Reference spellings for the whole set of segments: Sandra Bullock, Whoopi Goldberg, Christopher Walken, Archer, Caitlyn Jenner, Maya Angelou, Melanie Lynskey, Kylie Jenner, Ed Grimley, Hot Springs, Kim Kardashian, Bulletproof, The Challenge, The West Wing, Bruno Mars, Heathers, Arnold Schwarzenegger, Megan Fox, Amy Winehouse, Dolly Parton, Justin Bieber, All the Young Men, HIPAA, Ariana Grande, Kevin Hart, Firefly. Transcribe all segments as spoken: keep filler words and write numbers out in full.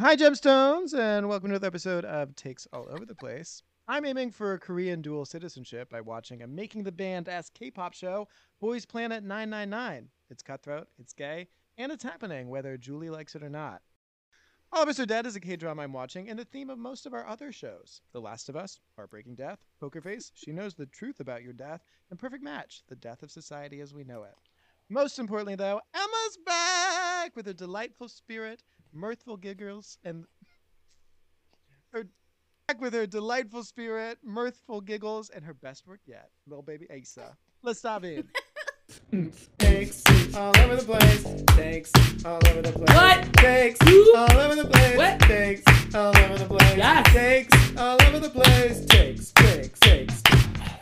Hi, Gemstones, and welcome to another episode of Takes All Over the Place. I'm aiming for Korean dual citizenship by watching a Making the Band-esque K-pop show, Boys Planet nine nine nine. It's cutthroat, it's gay, and it's happening whether Julie likes it or not. All of Us Are Dead is a K-drama I'm watching and the theme of most of our other shows. The Last of Us, Heartbreaking Death, Poker Face, She Knows the Truth About Your Death, and Perfect Match, The Death of Society as We Know It. Most importantly, though, Emma's back with her delightful spirit, mirthful giggles, and... her back with her delightful spirit, mirthful giggles, and her best work yet, little baby Asa. Let's dive in. Takes all over the place. Takes all over the place. What? Takes all over the place. What? Takes all over the place. Yes. Takes all over the place. Takes, takes, takes all over the place.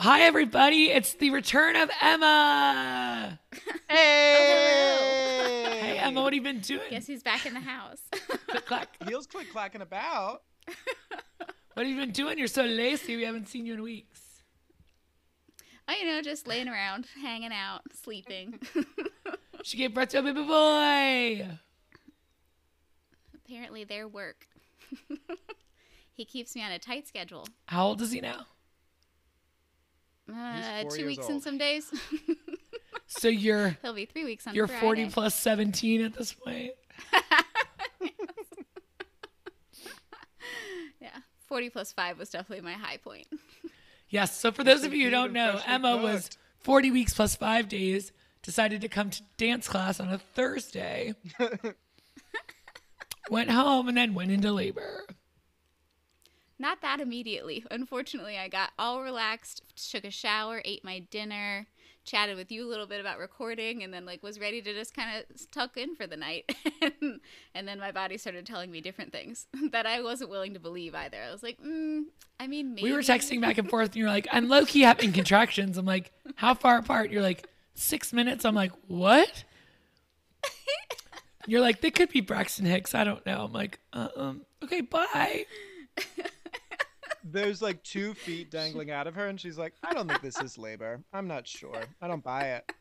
Hi, everybody. It's the return of Emma. Hey. Oh, hey, Emma, what have you been doing? Guess who's back in the house? Click, clack. Heels click, clacking about. What have you been doing? You're so lazy. We haven't seen you in weeks. Oh, you know, just laying around, hanging out, sleeping. She gave birth to a baby boy. Apparently their work. He keeps me on a tight schedule. How old is he now? Uh, two weeks old. And some days. So you're... He'll be three weeks on you're Friday. You're forty plus seventeen at this point. Yeah. forty plus five was definitely my high point. Yes. So for those of you who don't know, Emma was forty weeks plus five days, decided to come to dance class on a Thursday, went home, and then went into labor. Not that immediately. Unfortunately, I got all relaxed, took a shower, ate my dinner, chatted with you a little bit about recording, and then like was ready to just kind of tuck in for the night. and, and then my body started telling me different things that I wasn't willing to believe either. I was like, mm, I mean, maybe. We were texting back and forth, and you're like, I'm low-key having contractions. I'm like, how far apart? You're like, six minutes. I'm like, what? You're like, they could be Braxton Hicks. I don't know. I'm like, uh, um, okay, bye. There's like two feet dangling out of her, and she's like, I don't think this is labor. I'm not sure. I don't buy it.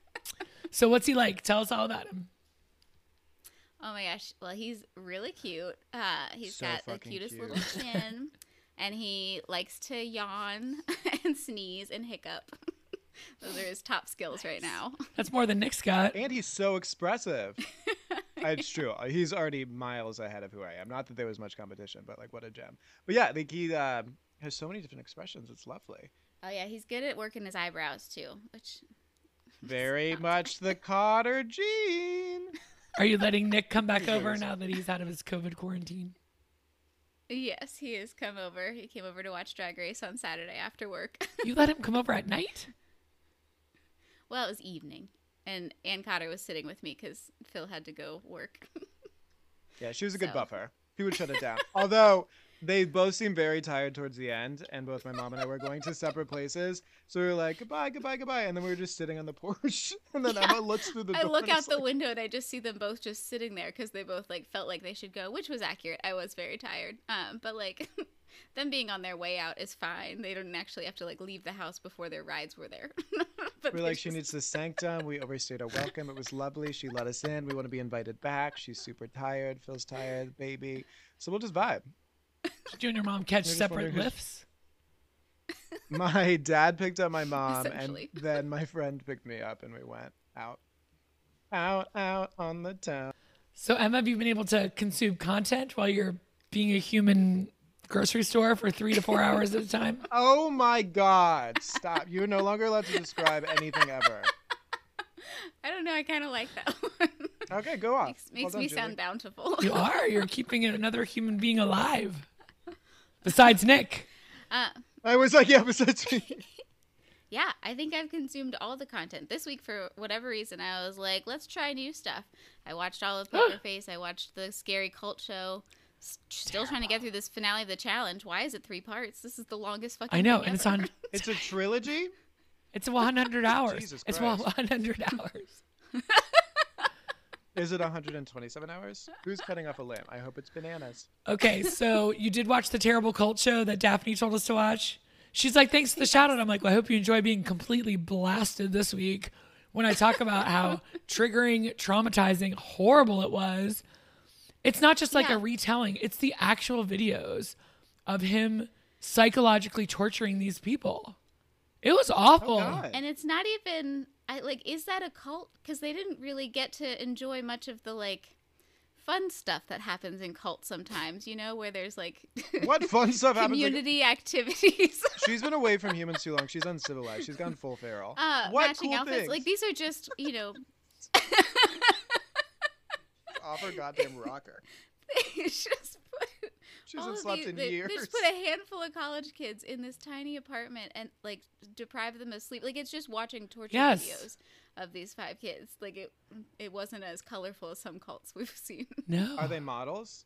So what's he like? Tell us all about him. Oh, my gosh. Well, he's really cute. Uh, he's so got the cutest cute. Little chin, and he likes to yawn and sneeze and hiccup. Those are his top skills right now. That's more than Nick's got. And he's so expressive. It's true. He's already miles ahead of who I am. Not that there was much competition, but like, what a gem. But yeah, like he... Uh, has so many different expressions. It's lovely. Oh, yeah. He's good at working his eyebrows, too. Which Very much the Cotter gene. Are you letting Nick come back over now that he's out of his COVID quarantine? Yes, he has come over. He came over to watch Drag Race on Saturday after work. You let him come over at night? Well, it was evening. And Ann Cotter was sitting with me because Phil had to go work. Yeah, she was a good so. buffer. He would shut it down. Although... They both seemed very tired towards the end, and both my mom and I were going to separate places. So we were like, goodbye, goodbye, goodbye. And then we were just sitting on the porch. And then yeah. Emma looks through the door. I look out the like... window, and I just see them both just sitting there because they both like felt like they should go, which was accurate. I was very tired. Um, but like them being on their way out is fine. They didn't actually have to like leave the house before their rides were there. But we're like, just... she needs the sanctum. We overstayed our welcome. It was lovely. She let us in. We want to be invited back. She's super tired. Phil's tired, baby. So we'll just vibe. Did you and your mom catch separate lifts? My dad picked up my mom, and then my friend picked me up, and we went out, out, out on the town. So, Emma, have you been able to consume content while you're being a human grocery store for three to four hours at a time? Oh, my God. Stop. You're no longer allowed to describe anything ever. I don't know. I kind of like that one. Okay, go off. Makes, makes well done, me Julie. Sound bountiful. You are. You're keeping another human being alive. Besides Nick. Uh, I was like, yeah, besides me. Yeah, I think I've consumed all the content. This week, for whatever reason, I was like, let's try new stuff. I watched all of Poker Face. I watched the scary cult show. Still Terrible. Trying to get through this finale of The Challenge. Why is it three parts? This is the longest fucking I know, thing and ever. It's on. It's a trilogy? It's one hundred hours. Jesus Christ. It's one hundred hours. Is it one hundred twenty-seven hours? Who's cutting off a limb? I hope it's bananas. Okay, so you did watch the terrible cult show that Daphne told us to watch. She's like, thanks for the shout out. I'm like, well, I hope you enjoy being completely blasted this week. when I talk about how triggering, traumatizing, horrible it was. It's not just like yeah. a retelling. It's the actual videos of him psychologically torturing these people. It was awful. Oh, and it's not even I, like, is that a cult? Because they didn't really get to enjoy much of the like fun stuff that happens in cults sometimes, you know, where there's like what fun stuff happens? Community like, activities. She's been away from humans too long. She's uncivilized. She's gone full feral. Uh, what matching cool outfits? Things? Like these are just, you know. Off her goddamn rocker. They just put. She hasn't slept these, in they, years. They just put a handful of college kids in this tiny apartment and like deprive them of sleep. Like it's just watching torture yes. videos of these five kids. Like it, it wasn't as colorful as some cults we've seen. No. Are they models?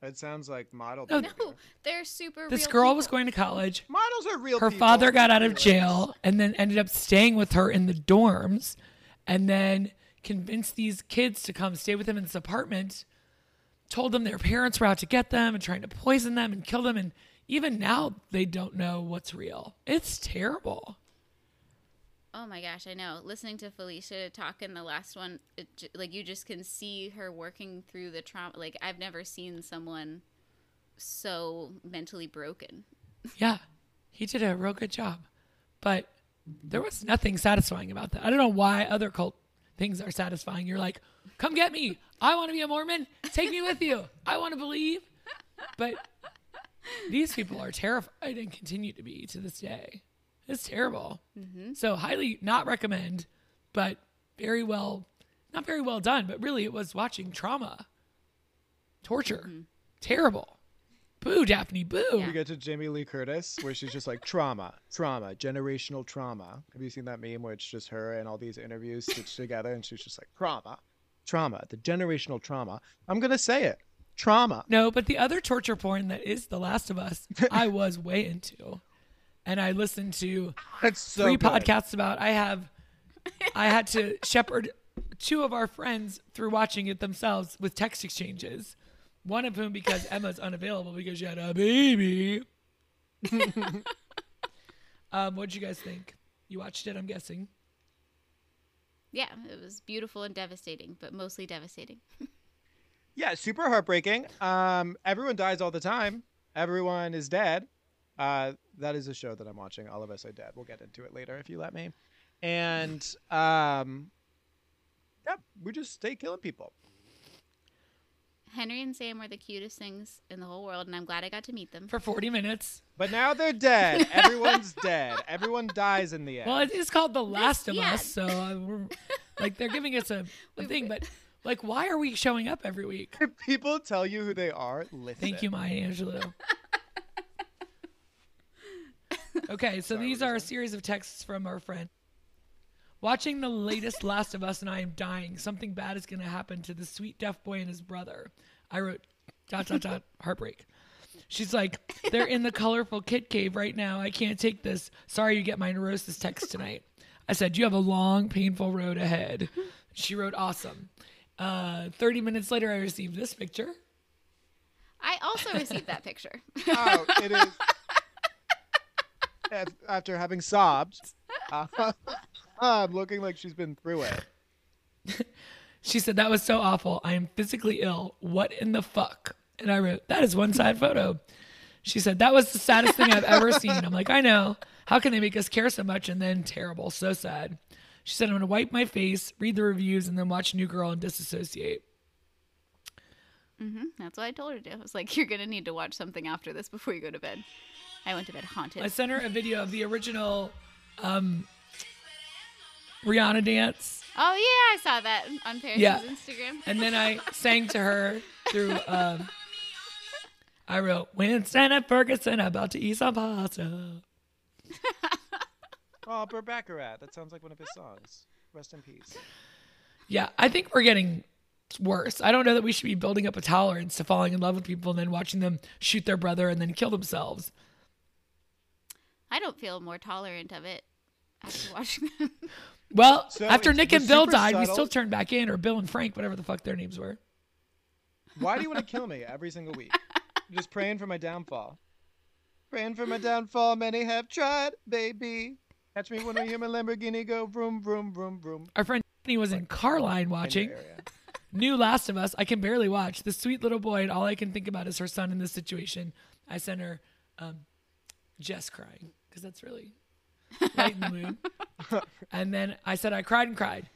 That sounds like model. No, no, they're super. This real girl people. was going to college. Models are real. Her people. father got out of jail and then ended up staying with her in the dorms, and then convinced these kids to come stay with him in this apartment, told them their parents were out to get them and trying to poison them and kill them. And even now they don't know what's real. It's terrible. Oh my gosh, I know. Listening to Felicia talk in the last one, it, like you just can see her working through the trauma. Like I've never seen someone so mentally broken. Yeah, he did a real good job. But there was nothing satisfying about that. I don't know why other cult things are satisfying. You're like, come get me. I want to be a Mormon. Take me with you. I want to believe. But these people are terrified and continue to be to this day. It's terrible. Mm-hmm. So highly not recommend, but very well, not very well done, but really it was watching trauma, torture, mm-hmm. terrible. Boo, Daphne, boo. Yeah. We get to Jamie Lee Curtis, where she's just like, trauma, trauma, generational trauma. Have you seen that meme where it's just her and all these interviews stitched together, and she's just like, trauma, trauma, the generational trauma. I'm going to say it, trauma. No, but the other torture porn that is The Last of Us, I was way into. And I listened to That's so three good. podcasts about I have, I had to shepherd two of our friends through watching it themselves with text exchanges. One of whom because Emma's unavailable because she had a baby. um, what'd you guys think? You watched it, I'm guessing. Yeah, it was beautiful and devastating, but mostly devastating. Yeah, super heartbreaking. Um, everyone dies all the time. Everyone is dead. Uh, that is a show that I'm watching. All of Us Are Dead. We'll get into it later if you let me. And um, yeah, we just stay killing people. Henry and Sam were the cutest things in the whole world, and I'm glad I got to meet them. For forty minutes. But now they're dead. Everyone's dead. Everyone dies in the end. Well, it is called The Last of yeah. Us, so uh, we're, like they're giving us a, a thing, but like why are we showing up every week? If people tell you who they are, listen. Thank you, Maya Angelou. Okay, so Sorry, these are a series of texts from our friend. Watching the latest Last of Us and I am dying. Something bad is going to happen to the sweet deaf boy and his brother. I wrote, dot, dot, dot, heartbreak. She's like, they're in the colorful kid cave right now. I can't take this. Sorry you get my neurosis text tonight. I said, you have a long, painful road ahead. She wrote, awesome. Uh, thirty minutes later, I received this picture. I also received that picture. Oh, it is. After having sobbed. Uh, I'm looking like she's been through it. She said, that was so awful. I am physically ill. What in the fuck? And I wrote, that is one side photo. She said, that was the saddest thing I've ever seen. I'm like, I know. How can they make us care so much? And then terrible. So sad. She said, I'm going to wipe my face, read the reviews, and then watch New Girl and disassociate. Mm-hmm. That's what I told her to do. I was like, you're going to need to watch something after this before you go to bed. I went to bed haunted. I sent her a video of the original... Um, Rihanna dance. Oh yeah, I saw that on Paris's yeah. Instagram. And then I sang to her through. Um, I wrote Winston and Ferguson about to eat some pasta. Oh, Burt Baccarat. That sounds like one of his songs. Rest in peace. Yeah, I think we're getting worse. I don't know that we should be building up a tolerance to falling in love with people and then watching them shoot their brother and then kill themselves. I don't feel more tolerant of it after watching them. Well, so after Nick and Bill died, subtle. we still turned back in, or Bill and Frank, whatever the fuck their names were. Why do you want to kill me every single week? I'm just praying for my downfall. Praying for my downfall, many have tried, baby. Catch me when I hear my Lamborghini go vroom, vroom, vroom, vroom. Our friend Daphne was in Carline watching. New Last of Us. I can barely watch. The sweet little boy, and all I can think about is her son in this situation. I sent her um, Jess crying, because that's really light in the mood. And then I said, I cried and cried.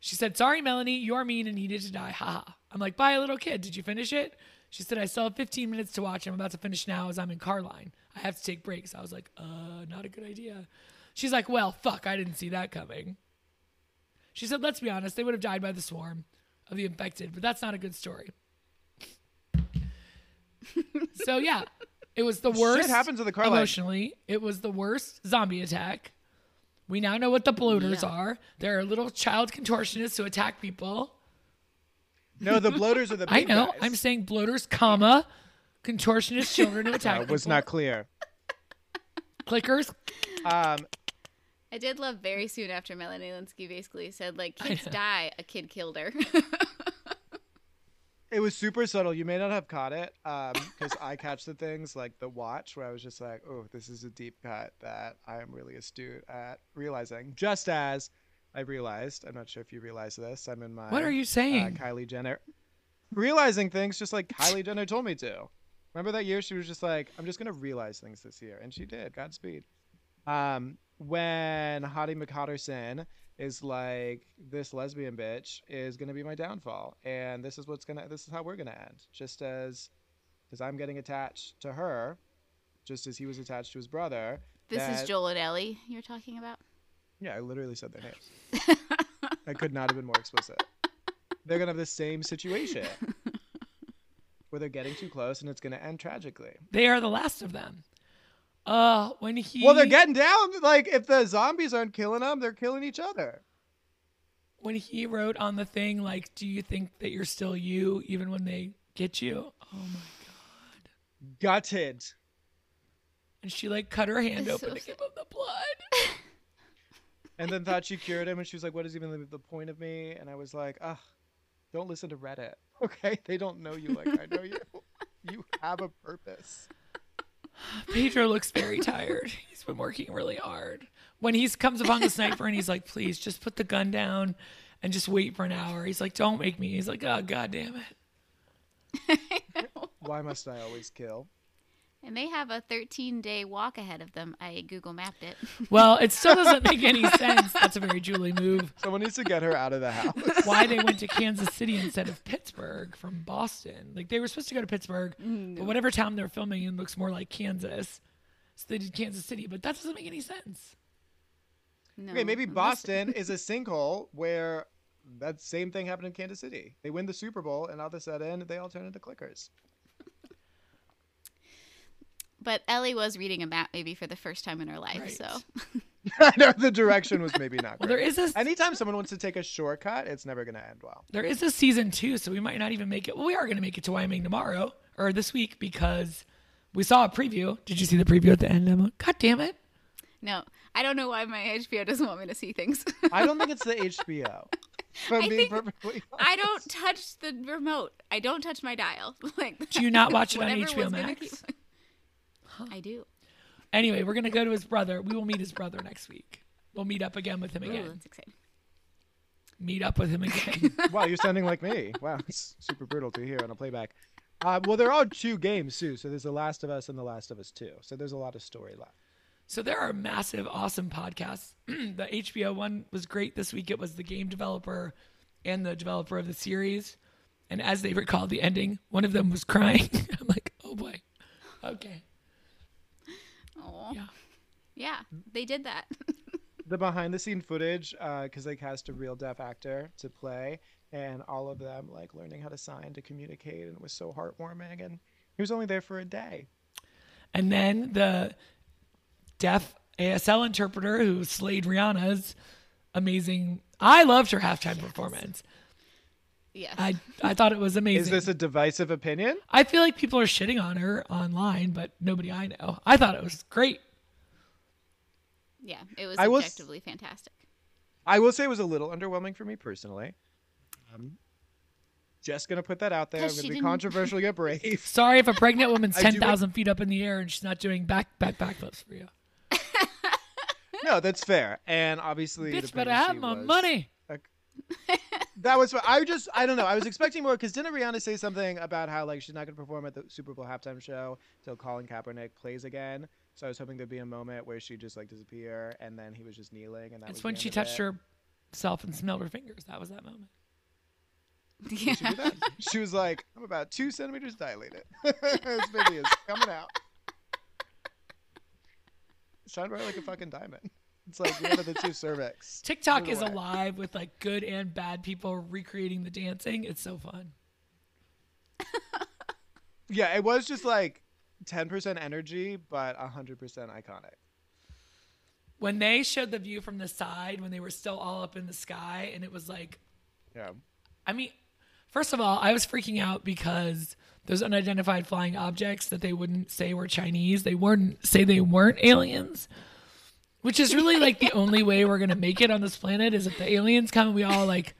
She said, sorry, Melanie, you're mean and needed to die. Ha ha. I'm like, bye, little kid. Did you finish it? She said, I still have fifteen minutes to watch. I'm about to finish now as I'm in Carline. I have to take breaks. I was like, uh, not a good idea. She's like, well, fuck, I didn't see that coming. She said, let's be honest, they would have died by the swarm of the infected, but that's not a good story. So, yeah, it was the worst. Shit happens with the Carline. Emotionally, it was the worst zombie attack. We now know what the bloaters yeah. are. There are little child contortionists who attack people. No, the bloaters are the big I know. Guys. I'm saying bloaters, comma, contortionist children who attack. That was people. Not clear. Clickers. Um, I did love very soon after Melanie Lynskey basically said, like, kids die, a kid killed her. It was super subtle. You may not have caught it because um, I catch the things like The Watch where I was just like, oh, this is a deep cut that I am really astute at realizing. Just as... I realized, I'm not sure if you realize this, I'm in my... What are you saying? Uh, Kylie Jenner. Realizing things just like Kylie Jenner told me to. Remember that year she was just like, I'm just going to realize things this year. And she did. Godspeed. Um, when Hottie McHotterson is like, this lesbian bitch is going to be my downfall. And this is what's going to... This is how we're going to end. Just as... Because I'm getting attached to her, just as he was attached to his brother. This that- is Joel and Ellie you're talking about? Yeah, I literally said their names. I could not have been more explicit. They're going to have the same situation where they're getting too close and it's going to end tragically. They are the last of them. Uh, when he Well, they're getting down. Like, if the zombies aren't killing them, they're killing each other. When he wrote on the thing, like, do you think that you're still you even when they get you? Oh, my God. Gutted. And she, like, cut her hand it's open so to sad. Give him the blood. And then thought she cured him, and she was like, what is even the point of me? And I was like, ugh, don't listen to Reddit, okay? They don't know you like I know you. You have a purpose. Pedro looks very tired. He's been working really hard. When he comes upon the sniper, and he's like, please, just put the gun down and just wait for an hour. He's like, don't make me. He's like, oh, God damn it. Why must I always kill? And they have a thirteen-day walk ahead of them. I Google mapped it. Well, it still doesn't make any sense. That's a very Julie move. Someone needs to get her out of the house. Why they went to Kansas City instead of Pittsburgh from Boston. Like, they were supposed to go to Pittsburgh, no. but whatever town they're filming in looks more like Kansas. So they did Kansas City, but that doesn't make any sense. No. Okay, maybe Boston is a sinkhole where that same thing happened in Kansas City. They win the Super Bowl, and all of a sudden, they all turn into clickers. But Ellie was reading a map maybe for the first time in her life, right. so. I know, the direction was maybe not well, great. There is a... Anytime someone wants to take a shortcut, it's never going to end well. There is a season two, so we might not even make it. Well, we are going to make it to Wyoming tomorrow, or this week, because we saw a preview. Did you see the preview at the end, Emma? God damn it. No, I don't know why my H B O doesn't want me to see things. I don't think it's the H B O. I, think I don't touch the remote. I don't touch my dial. Like, do you not watch it on H B O Max? Huh. I do. Anyway, we're going to go to his brother. We will meet his brother next week. We'll meet up again with him again. Ooh, that's exciting. Meet up with him again. Wow, you're sounding like me. Wow, it's super brutal to hear on a playback. Uh, well, there are two games, too. So there's The Last of Us and The Last of Us two. So there's a lot of story left. So there are massive, awesome podcasts. The H B O one was great this week. It was the game developer and the developer of the series. And as they recalled the ending, one of them was crying. I'm like, oh, boy. Okay. Oh yeah. yeah, they did that. The behind-the-scene footage, because uh, they cast a real deaf actor to play, and all of them like learning how to sign to communicate, and it was so heartwarming. And he was only there for a day. And then the deaf A S L interpreter who slayed Rihanna's amazing. I loved her halftime yes. performance. Yeah, I I thought it was amazing. Is this a divisive opinion? I feel like people are shitting on her online, but nobody I know. I thought it was great. Yeah, it was I objectively will, fantastic. I will say it was a little underwhelming for me personally. Um, just gonna put that out there. I'm gonna be didn't... controversial yet brave. Sorry if a pregnant woman's ten thousand feet up in the air and she's not doing back back backflips for you. No, that's fair. And obviously, bitch, the but I have my was, money. Uh, that was I just I don't know. I was expecting more because didn't Rihanna say something about how like she's not going to perform at the Super Bowl halftime show till Colin Kaepernick plays again? So I was hoping there'd be a moment where she'd just like disappear and then he was just kneeling. And that it's was when she touched it. herself and smelled her fingers. That was that moment. Yeah. She, that. She was like, I'm about two centimeters dilated. This baby is coming out. Shine bright like a fucking diamond. It's like one of the two cervix. TikTok is alive with like good and bad people recreating the dancing. It's so fun. Yeah, it was just like ten percent energy, but one hundred percent iconic. When they showed the view from the side, when they were still all up in the sky, and it was like, yeah. I mean, first of all, I was freaking out because those unidentified flying objects that they wouldn't say were Chinese, they wouldn't say they weren't aliens, which is really like the only way we're going to make it on this planet is if the aliens come and we all like,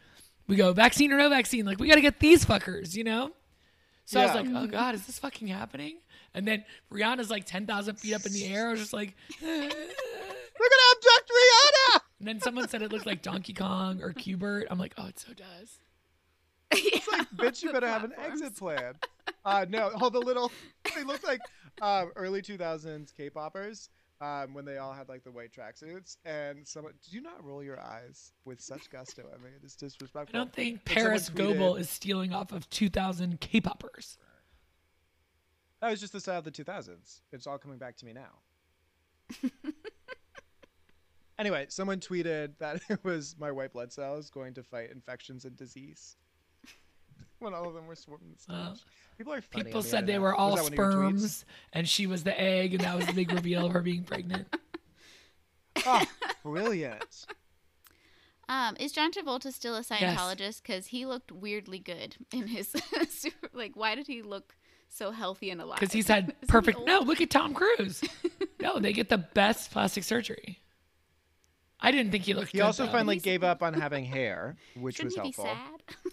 we go vaccine or no vaccine. Like, we got to get these fuckers, you know? So yeah. I was like, oh God, is this fucking happening? And then Rihanna's like ten thousand feet up in the air. I was just like, eh. We're going to abduct Rihanna. And then someone said it looked like Donkey Kong or Q-Bert. I'm like, oh, it so does. It's like, bitch, you better have an exit plan. Uh, no, all the little, they looked like uh, early two thousands K-poppers um, when they all had like the white tracksuits. And someone, do you not roll your eyes with such gusto? I mean, it's disrespectful. I don't think but Paris Goebel is stealing off of two thousand K-poppers. That was just the style of the two thousands. It's all coming back to me now. Anyway, someone tweeted that it was my white blood cells going to fight infections and disease. When all of them were swarming the uh, people are funny. People said they were all sperms, and she was the egg, and that was the big reveal of her being pregnant. Oh, brilliant! Um, is John Travolta still a Scientologist? Because yes. He looked weirdly good in his. Like, why did he look so healthy and alive? Because he's had perfect. He no, look at Tom Cruise. No, they get the best plastic surgery. I didn't think he looked. He good, also though. finally he's... gave up on having hair, which Shouldn't was helpful. He be sad?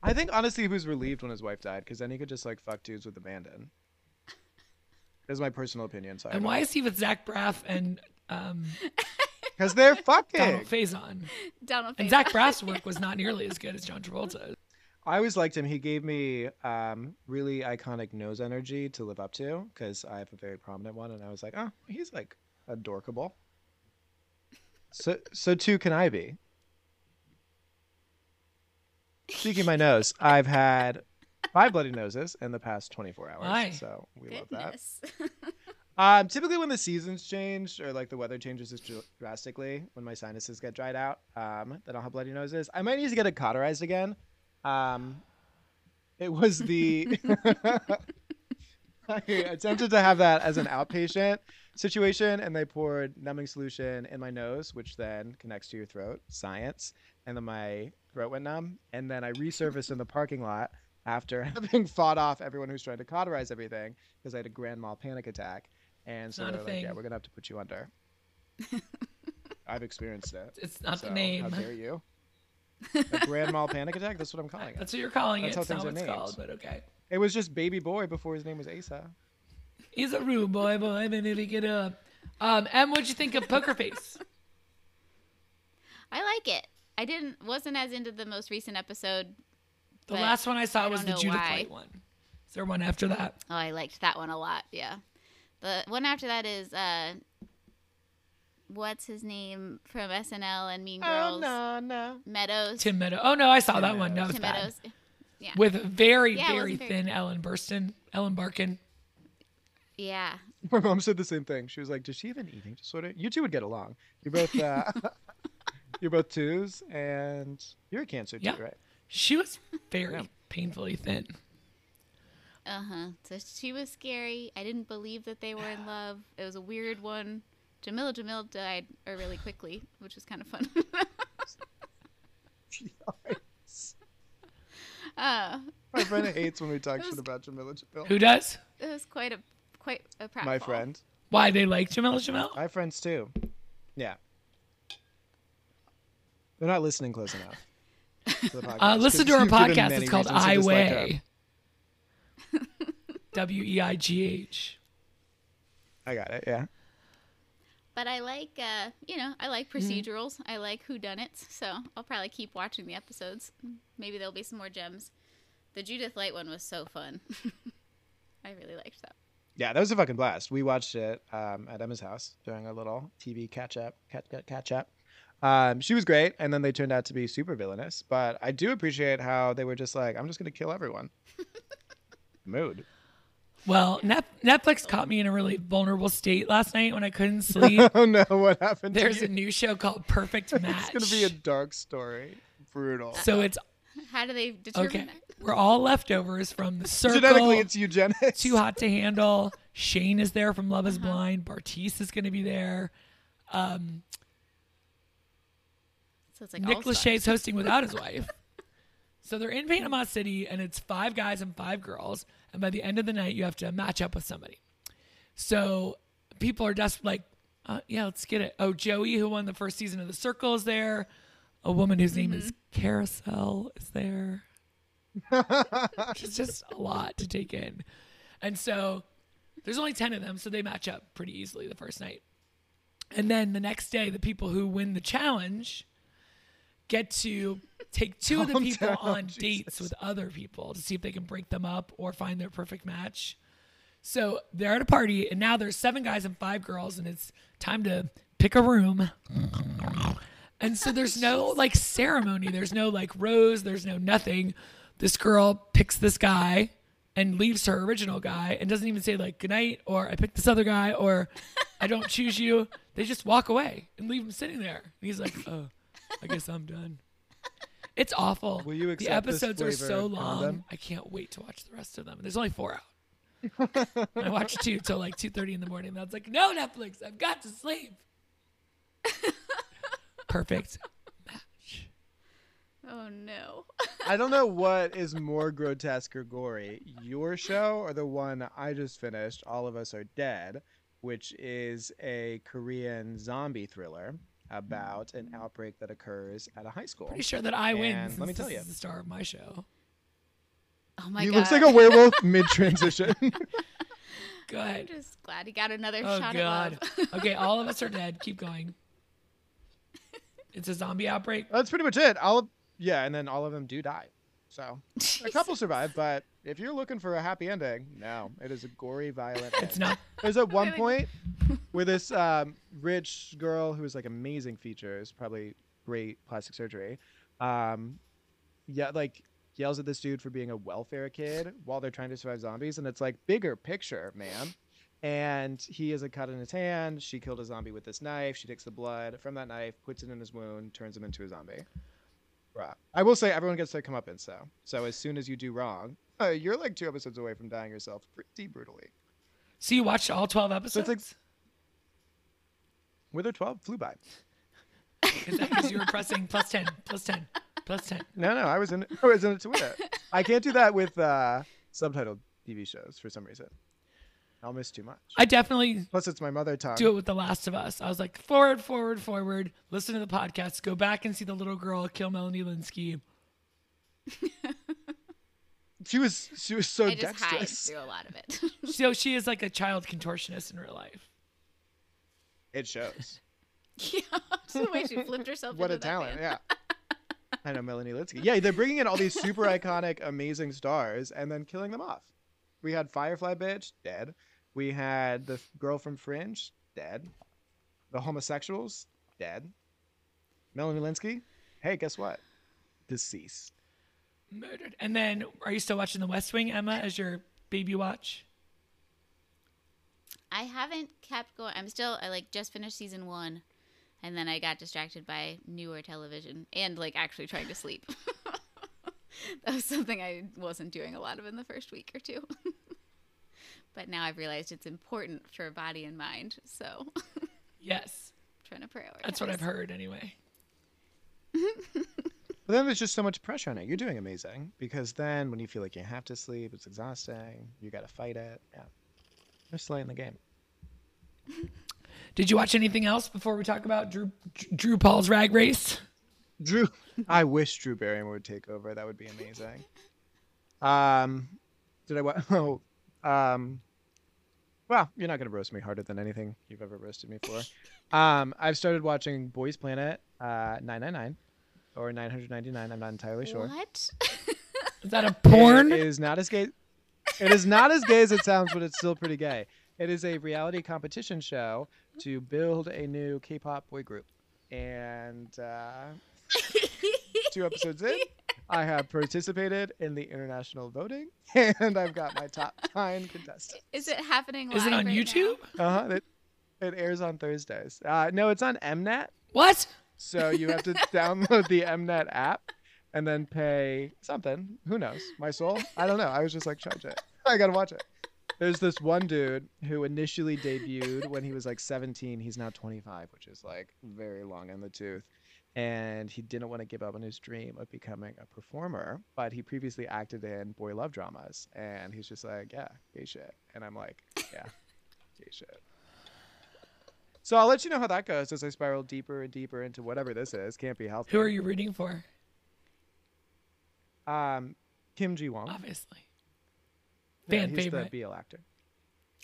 I think, honestly, he was relieved when his wife died because then he could just, like, fuck dudes with the Mandan. That's my personal opinion. So and why know. is he with Zach Braff and... Because um, they're fucking. Donald Faison. Donald Faison. And Zach Braff's work was not nearly as good as John Travolta's. I always liked him. He gave me um, really iconic nose energy to live up to because I have a very prominent one. And I was like, oh, he's, like, adorkable. So, so too can I be. Speaking of my nose, I've had five bloody noses in the past twenty-four hours, Hi. so we Goodness. love that. Um, typically when the seasons change or like the weather changes drastically, when my sinuses get dried out, um, then I'll have bloody noses. I might need to get it cauterized again. Um, it was the... I attempted to have that as an outpatient situation, and they poured numbing solution in my nose, which then connects to your throat. Science. And then my throat went numb, and then I resurfaced in the parking lot after having fought off everyone who's trying to cauterize everything because I had a grand mal panic attack, and so they're like, "Yeah, we're gonna have to put you under." I've experienced it. It's not so the name. How dare you? A grand mal panic attack. That's what I'm calling it. That's what you're calling it. That's how things are named. Called, but okay. It was just baby boy before his name was Asa. He's a rude boy, boy. I mean, if he get up. Um, Em, what'd you think of Poker Face? I like it. I didn't wasn't as into the most recent episode. The last one I saw I was the Judith Light one. Is there one after that? Oh, I liked that one a lot. Yeah, the one after that is uh, what's his name from S N L and Mean Girls? Oh no, no, Meadows. Tim Meadows. Oh no, I saw Tim that Meadows. one. That was Tim bad. Meadows. Yeah. With very yeah, very thin very... Ellen Burstyn, Ellen Barkin. Yeah. My mom said the same thing. She was like, "Does she have an eating disorder? You two would get along. You're both." Uh... You're both twos, and you're a cancer too, yeah. right? She was very yeah. painfully thin. Uh-huh. So she was scary. I didn't believe that they were in love. It was a weird one. Jamila Jamil died or really quickly, which was kind of fun. Yes. uh, My friend hates when we talk was, shit about Jamila Jamil. Who does? It was quite a quite a pratfall. My friend. Why, they like Jamila Jamil? My friends too. Yeah. They're not listening close enough. To uh, listen to our podcast. It's called I Weigh. W E I G H. I got it, yeah. But I like, uh, you know, I like procedurals. Mm-hmm. I like whodunits, so I'll probably keep watching the episodes. Maybe there'll be some more gems. The Judith Light one was so fun. I really liked that. Yeah, that was a fucking blast. We watched it um, at Emma's house during a little T V catch-up, catch-up, catch-up. Um, she was great, and then they turned out to be super villainous. But I do appreciate how they were just like, I'm just going to kill everyone. Mood. Well, Netflix caught me in a really vulnerable state last night when I couldn't sleep. Oh no, what happened? There's a new show called Perfect Match. It's going to be a dark story. Brutal. So it's... How do they determine okay. that? We're all leftovers from The Circle. Genetically, it's eugenics. Too Hot to Handle. Shane is there from Love is uh-huh. Blind. Bartice is going to be there. Um, so it's like Nick Lachey's hosting without his wife. So they're in Panama City, and it's five guys and five girls. And by the end of the night, you have to match up with somebody. So people are just like, uh, yeah, let's get it. Oh, Joey, who won the first season of The Circle, is there. A woman whose name mm-hmm. is Carousel is there. It's just a lot to take in. And so there's only ten of them, so they match up pretty easily the first night. And then the next day, the people who win the challenge get to take two of the people down, on Jesus. dates with other people to see if they can break them up or find their perfect match. So they're at a party, and now there's seven guys and five girls, and it's time to pick a room. And so there's no like ceremony. There's no like rose. There's no nothing. This girl picks this guy and leaves her original guy and doesn't even say like good night or I picked this other guy or I don't choose you. They just walk away and leave him sitting there. And he's like, oh, I guess I'm done. It's awful. Will you accept the episodes this flavor are so long. I can't wait to watch the rest of them. There's only four out. I watched two till like two thirty in the morning. And I was like, no, Netflix, I've got to sleep. Perfect Match. Oh no. I don't know what is more grotesque or gory, your show or the one I just finished, All of Us Are Dead, which is a Korean zombie thriller about an outbreak that occurs at a high school. Pretty sure that I and win since let me tell this you. Is the star of my show. Oh my he god. He looks like a werewolf mid-transition. Good. I'm just glad he got another oh, shot god. Of love. Okay, All of Us Are Dead. Keep going. It's a zombie outbreak. That's pretty much it. All of, yeah, and then all of them do die. So Jesus. A couple survive, but if you're looking for a happy ending, no, it is a gory, violent. It's end. Not. There's at one point where this um, rich girl who is like amazing features, probably great plastic surgery, um, yeah, like yells at this dude for being a welfare kid while they're trying to survive zombies, and it's like bigger picture, man. And he has a cut in his hand. She killed a zombie with this knife. She takes the blood from that knife, puts it in his wound, turns him into a zombie. Right. I will say everyone gets their comeuppance, so. So as soon as you do wrong, uh, you're like two episodes away from dying yourself pretty brutally. So you watched all twelve episodes? So like, were there twelve? Flew by. Is that because you were pressing plus ten, plus ten, plus ten? No, no, I was in, I was in it to win it. I can't do that with uh, subtitled T V shows for some reason. I'll miss too much. I definitely plus it's my mother tongue. Do it with The Last of Us. I was like, forward, forward, forward. Listen to the podcast. Go back and see the little girl kill Melanie Lynskey. she was she was so I just dexterous. I do a lot of it. So she is like a child contortionist in real life. It shows. Yeah, just the way she flipped herself. What into a talent! Man. Yeah. I know Melanie Lynskey. Yeah, they're bringing in all these super iconic, amazing stars and then killing them off. We had Firefly bitch dead. We had the girl from Fringe dead. The homosexuals dead. Melanie Lynskey, hey, guess what? Deceased. Murdered. And then, are you still watching The West Wing, Emma, as your baby watch? I haven't kept going. I'm still. I like just finished season one, and then I got distracted by newer television and like actually trying to sleep. That was something I wasn't doing a lot of in the first week or two. But now I've realized it's important for body and mind. So, yes. I'm trying to prioritize. That's what I've heard anyway. But then there's just so much pressure on it. You're doing amazing. Because then when you feel like you have to sleep, it's exhausting. You got to fight it. Yeah. You're slaying the game. Did you watch anything else before we talk about Drew, Drew Paul's Drag Race? Drew, I wish Drew Barrymore would take over. That would be amazing. Um, did I watch? Oh, um, Well, you're not going to roast me harder than anything you've ever roasted me for. Um, I've started watching Boys Planet uh, nine ninety-nine or nine ninety-nine. I'm not entirely sure. What? Is that a porn? It is not as gay. It is not as gay as it sounds, but it's still pretty gay. It is a reality competition show to build a new K-pop boy group. And uh, two episodes in, I have participated in the international voting, and I've got my top nine contestants. Is it happening live? Is it on right YouTube? Uh huh. It, it airs on Thursdays. Uh, no, it's on Mnet. What? So you have to download the Mnet app and then pay something. Who knows? My soul? I don't know. I was just like, charge it. I got to watch it. There's this one dude who initially debuted when he was like seventeen. He's now twenty-five, which is like very long in the tooth. And he didn't want to give up on his dream of becoming a performer, but he previously acted in boy love dramas. And he's just like, yeah, gay shit. And I'm like, yeah, gay shit. So I'll let you know how that goes as I spiral deeper and deeper into whatever this is. Can't be healthy. Who are you rooting for? Um, Kim Ji-won. Obviously. Yeah, fan he's favorite. The B L actor.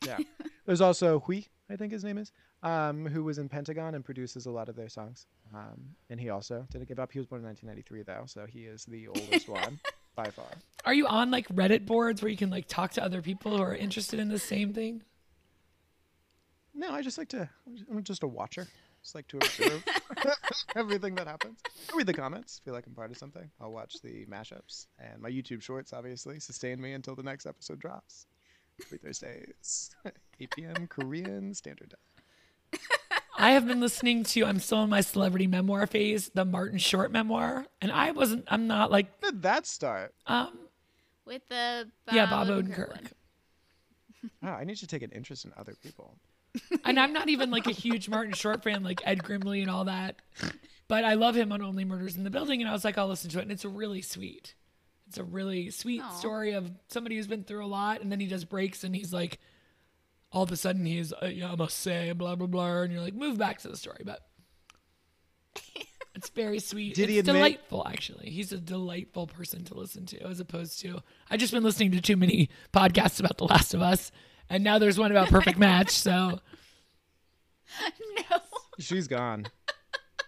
Yeah. There's also Hui, I think his name is, um, who was in Pentagon and produces a lot of their songs. Um, and he also didn't give up. He was born in nineteen ninety-three, though, so he is the oldest one by far. Are you on like Reddit boards where you can like talk to other people who are interested in the same thing? No, I just like to. I'm just a watcher. Just like to observe everything that happens. I read the comments. Feel like I'm part of something. I'll watch the mashups and my YouTube shorts. Obviously, sustain me until the next episode drops. Every Thursdays, eight p m Korean Standard Time. I have been listening to. I'm still in my celebrity memoir phase, the Martin Short memoir, and I wasn't. I'm not like. How did that start? Um, with the Bob yeah Bob Odenkirk. Wow, oh, I need to take an interest in other people. And I'm not even like a huge Martin Short fan like Ed Grimley and all that. But I love him on Only Murders in the Building. And I was like, I'll listen to it. And it's really sweet. It's a really sweet Aww. Story of somebody who's been through a lot. And then he does breaks and he's like, all of a sudden he's, uh, yeah, I must say, blah, blah, blah. And you're like, move back to the story. But it's very sweet. Did it's he admit- delightful, actually. He's a delightful person to listen to as opposed to, I've just been listening to too many podcasts about The Last of Us. And now there's one about Perfect Match, so. No. She's gone.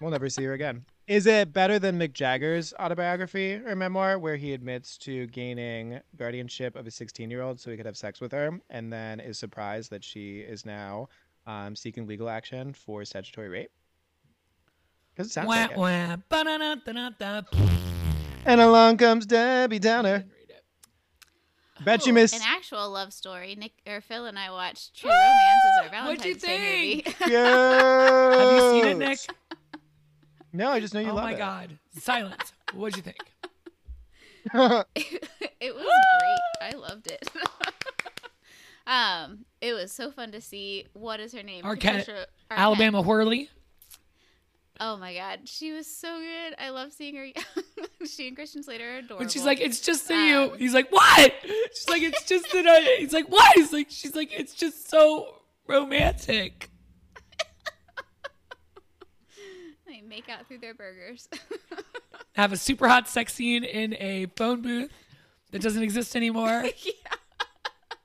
We'll never see her again. Is it better than Mick Jagger's autobiography or memoir where he admits to gaining guardianship of a sixteen-year-old so he could have sex with her and then is surprised that she is now um, seeking legal action for statutory rape? Because it sounds wah, like wah, it. Ba-da-da-da-da. And along comes Debbie Downer. Bet Ooh, you missed an actual love story. Nick or Phil and I watched True Romance as our Valentine's What'd you think? Day movie. Yeah. Have you seen it, Nick? No, I just know you oh love it. Oh my god! Silence. What'd you think? it, it was great. I loved it. um, it was so fun to see. What is her name? Arquette, Arquette. Alabama Whirly. Oh my god, she was so good. I love seeing her. She and Christian Slater are adorable. When she's like, it's just the um, you. He's like, what? She's like, it's just that I. He's like, what? He's like, she's like, it's just so romantic. They make out through their burgers. Have a super hot sex scene in a phone booth that doesn't exist anymore. Yeah.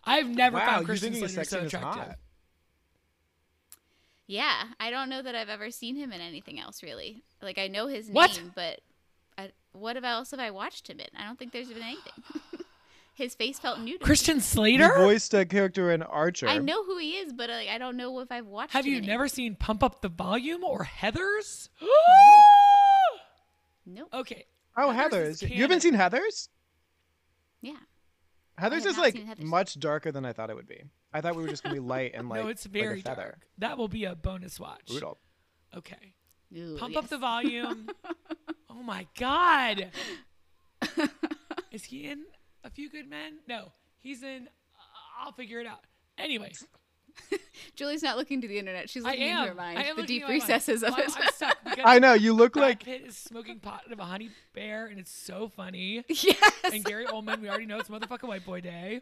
I've never wow, found Christian Slater so attractive. Yeah, I don't know that I've ever seen him in anything else, really. Like, I know his what? name, but I, what else have I watched him in? I don't think there's been anything. His face felt new to Christian me. Slater? He voiced a character in Archer. I know who he is, but like, I don't know if I've watched have him Have you never anything. Seen Pump Up the Volume or Heathers? No. Nope. Okay. Oh, Heathers. Heathers. You haven't seen Heathers? Yeah. Heathers is like Heathers. Much darker than I thought it would be. I thought we were just gonna be light and like no, it's very like dark. That will be a bonus watch. Brutal. Okay. Ooh, Pump yes. up the volume. Oh my god. Is he in A Few Good Men? No, he's in. Uh, I'll figure it out. Anyway. Julie's not looking to the internet. She's looking into her mind. I am the deep recesses of well, it. I'm stuck I know. You look Brad like Pitt is smoking pot out of a honey bear, and it's so funny. Yes. And Gary Oldman. We already know it's motherfucking white boy day.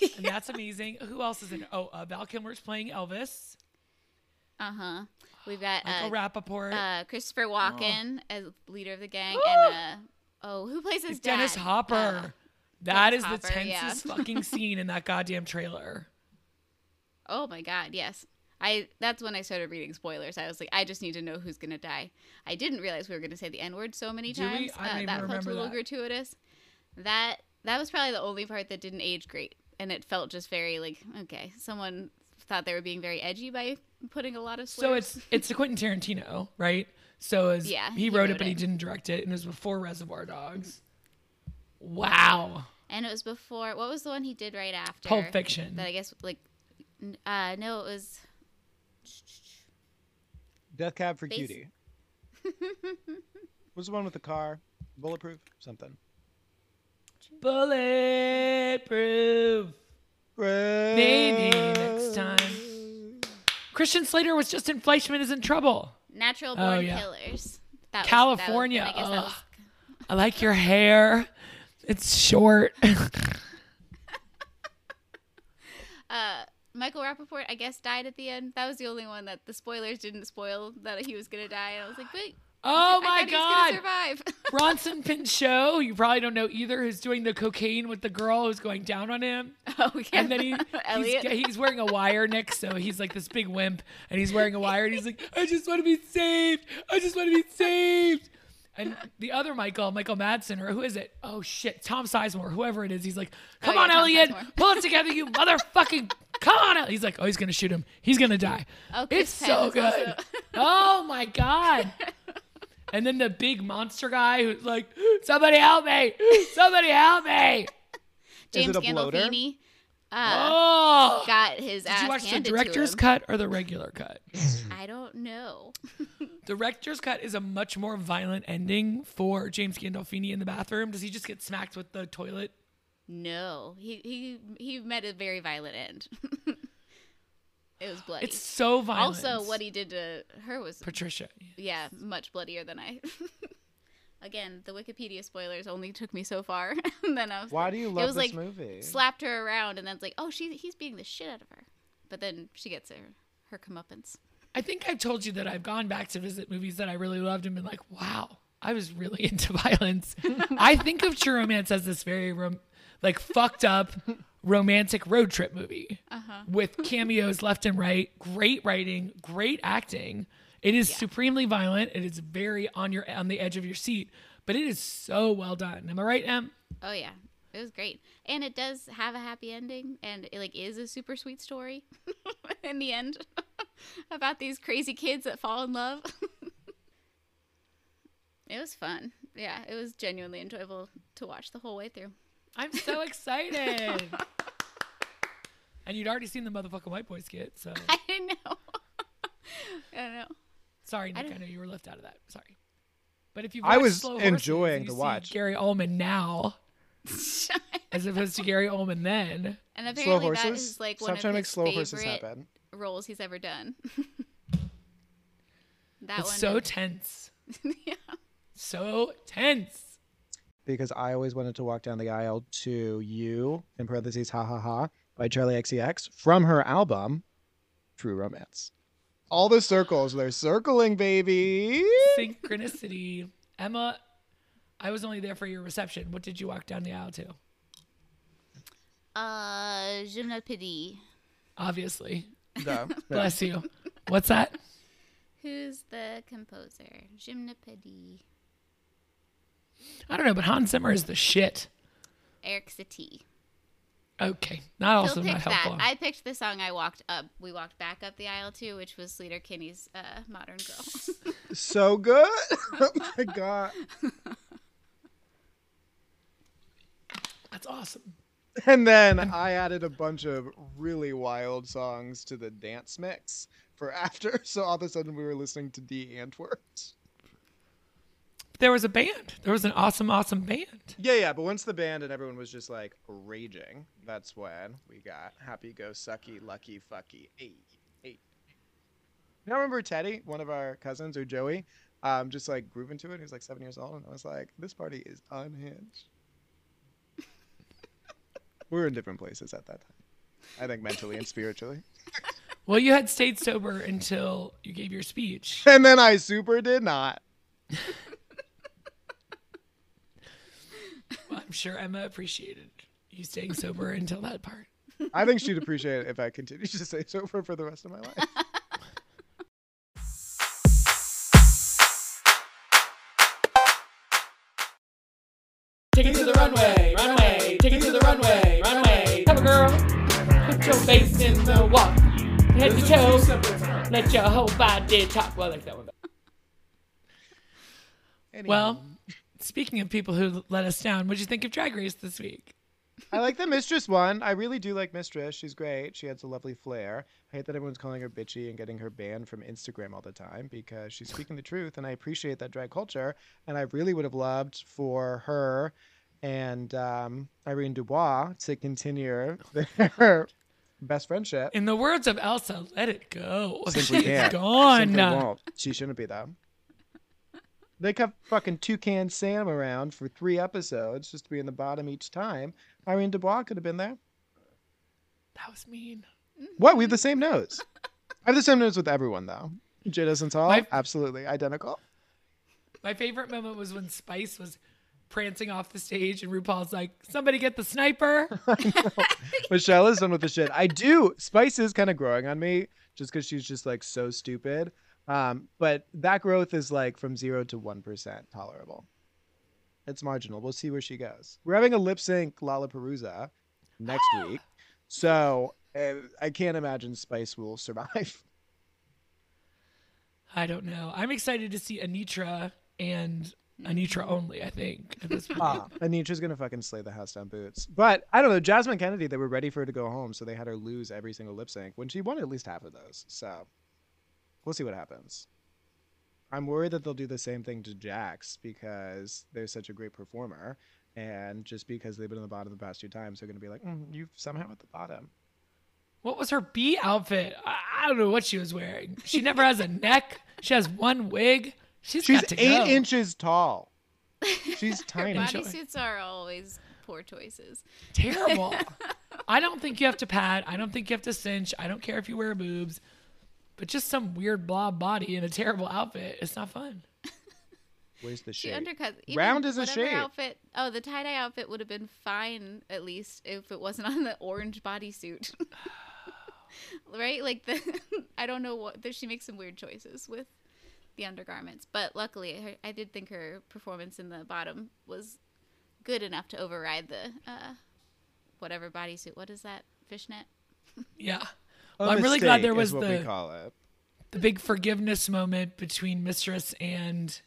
Yeah. And that's amazing. Who else is in? Oh, uh, Val Kilmer's playing Elvis. Uh huh. We've got Michael uh, Rappaport, uh, Christopher Walken oh. as leader of the gang, Ooh. and uh, oh, who plays his dad? Dennis Hopper. Uh, that Dennis is Hopper, the tensest yeah. fucking scene in that goddamn trailer. Oh my God, yes. I that's when I started reading spoilers. I was like, I just need to know who's gonna die. I didn't realize we were gonna say the N word so many Do times. We? I uh, don't even that felt a little that. gratuitous. That that was probably the only part that didn't age great, and it felt just very like, okay, someone thought they were being very edgy by putting a lot of slurs. So it's it's the Quentin Tarantino, right? So as yeah, he, he wrote, wrote it, it, but he didn't direct it, and it was before Reservoir Dogs. Wow. And it was before, what was the one he did right after? Pulp Fiction. That I guess like, uh, no, it was. Death Cab for Base. Cutie. What's the one with the car? Bulletproof? Something. Bulletproof. Proof. Maybe next time. Christian Slater was just in Fleischman Is in Trouble. Natural Born oh, yeah. Killers. That California. Was, that was, I, guess that was... I like your hair. It's short. uh, Michael Rappaport, I guess, died at the end. That was the only one that the spoilers didn't spoil that he was going to die. And I was like, wait. Oh, my God. He was gonna survive. Bronson Pinchot, you probably don't know either, who's doing the cocaine with the girl who's going down on him. Oh, yeah. And then he, he's, he's wearing a wire, Nick, so he's like this big wimp. And he's wearing a wire. And he's like, I just want to be saved. I just want to be saved. And the other Michael, Michael Madsen, or who is it? Oh, shit. Tom Sizemore, whoever it is. He's like, come oh, on, yeah, Elliot. Sizemore. Pull it together, you motherfucking. Come on. El-. He's like, oh, he's going to shoot him. He's going to die. Oh, it's so good. Also- oh, my God. And then the big monster guy who's like, somebody help me. Somebody help me. James Gandolfini uh, oh. got his Did ass Did you watch the director's cut or the regular cut? I don't know. Director's cut is a much more violent ending for James Gandolfini in the bathroom. Does he just get smacked with the toilet? No, he he he met a very violent end. It was bloody. It's so violent. Also, what he did to her was Patricia. Yeah, much bloodier than I. Again, the Wikipedia spoilers only took me so far. And then I was. Why like, do you love it was this like, movie? Slapped her around, and then it's like, oh, she he's beating the shit out of her, but then she gets her her comeuppance. I think I've told you that I've gone back to visit movies that I really loved and been like, wow, I was really into violence. I think of True Romance as this very rom- like fucked up romantic road trip movie uh-huh. with cameos left and right, great writing, great acting. It is yeah. supremely violent. It is very on your on the edge of your seat, but it is so well done. Am I right, Em? Oh, yeah. It was great. And it does have a happy ending, and it like is a super sweet story in the end about these crazy kids that fall in love. It was fun. Yeah, it was genuinely enjoyable to watch the whole way through. I'm so excited. And you'd already seen the motherfucking White Boy skit, so. I didn't know. I don't know. Sorry, Nick, I, I know you were left out of that. Sorry. But if you've watched I was Slow enjoying Horses, the watch. Gary Oldman now. As opposed to Gary Oldman then. And apparently that is like one Stop of trying his to make slow favorite roles he's ever done. That it's one so is... tense. Yeah. So tense. Because I always wanted to walk down the aisle to You, in parentheses, Ha Ha Ha, by Charlie X C X, from her album, True Romance. All the circles, they're circling, baby. Synchronicity. Emma... I was only there for your reception. What did you walk down the aisle to? Uh, Gymnopédie. Obviously. No. Bless you. What's that? Who's the composer? Gymnopédie. I don't know, but Hans Zimmer is the shit. Eric Satie. Okay. Not also not helpful. That. I picked the song I walked up. We walked back up the aisle to, which was Sleater Kinney's uh, Modern Girl. So good. Oh, my God. That's awesome. And then I added a bunch of really wild songs to the dance mix for after. So all of a sudden we were listening to D Antwoord. There was a band. There was an awesome, awesome band. Yeah, yeah. But once the band and everyone was just like raging, that's when we got happy go sucky, lucky, fucky. Hey, hey. Now remember Teddy, one of our cousins, or Joey, um, just like grooving to it. He was like seven years old. And I was like, this party is unhinged. We were in different places at that time, I think, mentally and spiritually. Well, you had stayed sober until you gave your speech. And then I super did not. Well, I'm sure Emma appreciated you staying sober until that part. I think she'd appreciate it if I continued to say so for, for the rest of my life. Take it to the runway, runway, take it to the runway, runway. Come on, girl, put your face in the water. Head to toe, let your whole body talk. Well, I like that one better. Anyway. Well, speaking of people who let us down, what did you think of Drag Race this week? I like the Mistress one. I really do like Mistress. She's great. She has a lovely flair. I hate that everyone's calling her bitchy and getting her banned from Instagram all the time because she's speaking the truth, and I appreciate that drag culture. And I really would have loved for her and um, Irene Dubois to continue their best friendship. In the words of Elsa, let it go. Simply she's can't. Gone. Simply won't. She shouldn't be, though. They kept fucking Toucan Sam around for three episodes just to be in the bottom each time. Irene Dubois could have been there. That was mean. What? We have the same nose. I have the same nose with everyone, though. Jada Santal, my, absolutely identical. My favorite moment was when Spice was prancing off the stage and RuPaul's like, somebody get the sniper. Michelle is done with the shit. I do. Spice is kind of growing on me just because she's just like so stupid. Um, but that growth is like from zero to one percent tolerable. It's marginal. We'll see where she goes. We're having a lip sync Lollapalooza next ah! week. So uh, I can't imagine Spice will survive. I don't know. I'm excited to see Anitra and Anitra only, I think. At this point. Ah, Anitra's going to fucking slay the house down boots. But I don't know. Jasmine Kennedy, they were ready for her to go home. So they had her lose every single lip sync when she won at least half of those. So we'll see what happens. I'm worried that they'll do the same thing to Jax because they're such a great performer. And just because they've been in the bottom the past two times, they're going to be like, mm, you've somehow at the bottom. What was her B outfit? I don't know what she was wearing. She never has a neck. She has one wig. She's, She's got to eight go. inches tall. She's tiny. Bodysuits are always poor choices. Terrible. I don't think you have to pad. I don't think you have to cinch. I don't care if you wear boobs. But just some weird blob body in a terrible outfit. It's not fun. Where's the shape? She undercuts. Even round is a shape. Outfit, oh, the tie-dye outfit would have been fine, at least, if it wasn't on the orange bodysuit. Right? Like, the I don't know what. She makes some weird choices with the undergarments. But luckily, her, I did think her performance in the bottom was good enough to override the uh, whatever bodysuit. What is that? Fishnet? Yeah. Well, I'm really glad there was the, the big forgiveness moment between Mistress and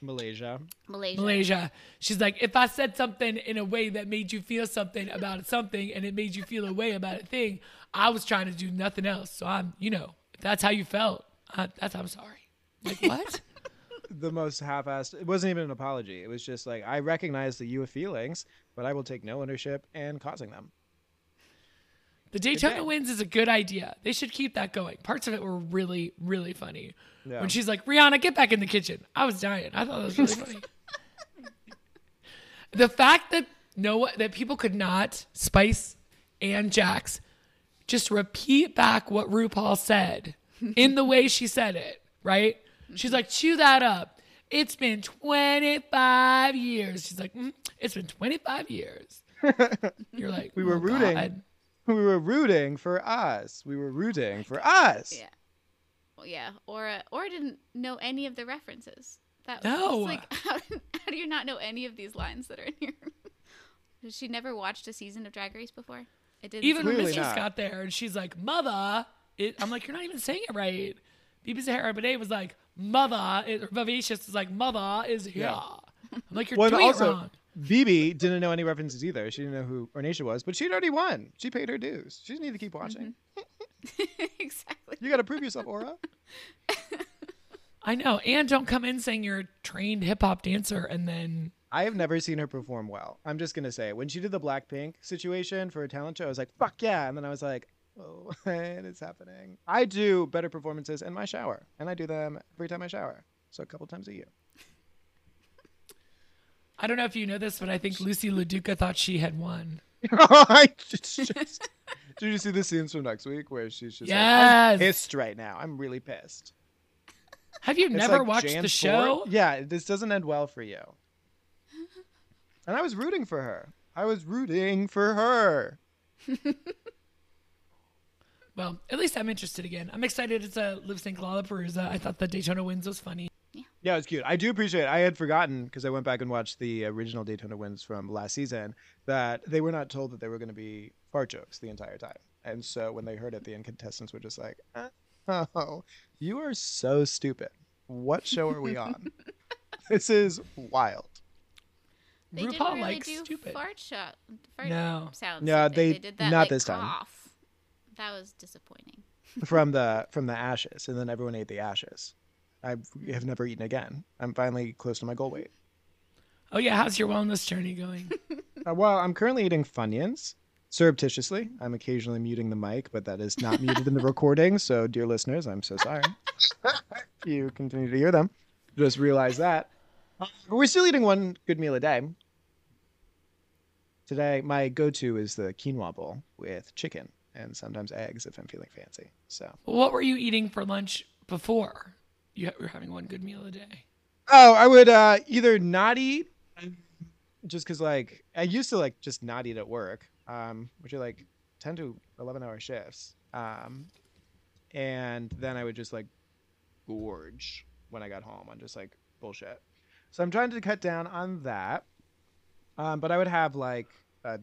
Malaysia. Malaysia. Malaysia. She's like, if I said something in a way that made you feel something about something and it made you feel a way about a thing, I was trying to do nothing else. So I'm, you know, if that's how you felt, I, that's, I'm sorry. Like, what? The most half-assed. It wasn't even an apology. It was just like, I recognize that you have feelings, but I will take no ownership in causing them. The Daytona Wins is a good idea. They should keep that going. Parts of it were really, really funny. Yeah. When she's like, Rihanna, get back in the kitchen. I was dying. I thought that was really funny. The fact that no, that people could not, Spice and Jax, just repeat back what RuPaul said in the way she said it, right? She's like, chew that up. It's been twenty-five years. She's like, mm, it's been twenty-five years. You're like, we were oh, rooting. God. We were rooting for us. We were rooting oh for God. us. Yeah, well, yeah. Or uh, or didn't know any of the references. That was no. Like, how, how do you not know any of these lines that are in here? She never watched a season of Drag Race before. It didn't. Even when Mistress got there and she's like, "Mother," it, I'm like, "You're not even saying it right." Bibi Zahara Benet was like, "Mother," it, Vivacious is like, "Mother is here." Yeah. I'm like, "You're well, doing also- it wrong." Bibi didn't know any references either. She didn't know who Ornacia was, but she'd already won. She paid her dues. She didn't need to keep watching. Mm-hmm. Exactly. You got to prove yourself, Aura. I know. And don't come in saying you're a trained hip-hop dancer and then... I have never seen her perform well. I'm just going to say, when she did the Blackpink situation for a talent show, I was like, fuck yeah. And then I was like, oh, it's happening. I do better performances in my shower, and I do them every time I shower. So a couple times a year. I don't know if you know this, but I think Lucy LaDuca thought she had won. Just, did you see the scenes from next week where she's just yes. like, I'm pissed right now. I'm really pissed. Have you it's never like watched Jan the show? Ford? Yeah, this doesn't end well for you. And I was rooting for her. I was rooting for her. Well, at least I'm interested again. I'm excited. It's a Lip Sync Lollapalooza. I thought the Daytona Wins was funny. Yeah, yeah, it was cute. I do appreciate it. I had forgotten, because I went back and watched the original Daytona Wins from last season, that they were not told that they were going to be fart jokes the entire time. And so when they heard it, the contestants were just like, oh, you are so stupid. What show are we on? This is wild. They RuPaul didn't really likes do stupid. fart, shot, fart no. sounds. No, they, they did that, not like, this time. Cough. That was disappointing. from the from the ashes, and then everyone ate the ashes. I have never eaten again. I'm finally close to my goal weight. Oh yeah, how's your wellness journey going? uh, well, I'm currently eating Funyuns surreptitiously. I'm occasionally muting the mic, but that is not muted in the recording. So, dear listeners, I'm so sorry. You continue to hear them. Just realize that. But we're still eating one good meal a day. Today, my go-to is the quinoa bowl with chicken and sometimes eggs if I'm feeling fancy. So, what were you eating for lunch before you were having one good meal a day? Oh, I would uh, either not eat, just because like I used to like just not eat at work, um, which are like ten to eleven hour shifts, um, and then I would just like gorge when I got home on just like bullshit. So I'm trying to cut down on that. Um, but I would have like a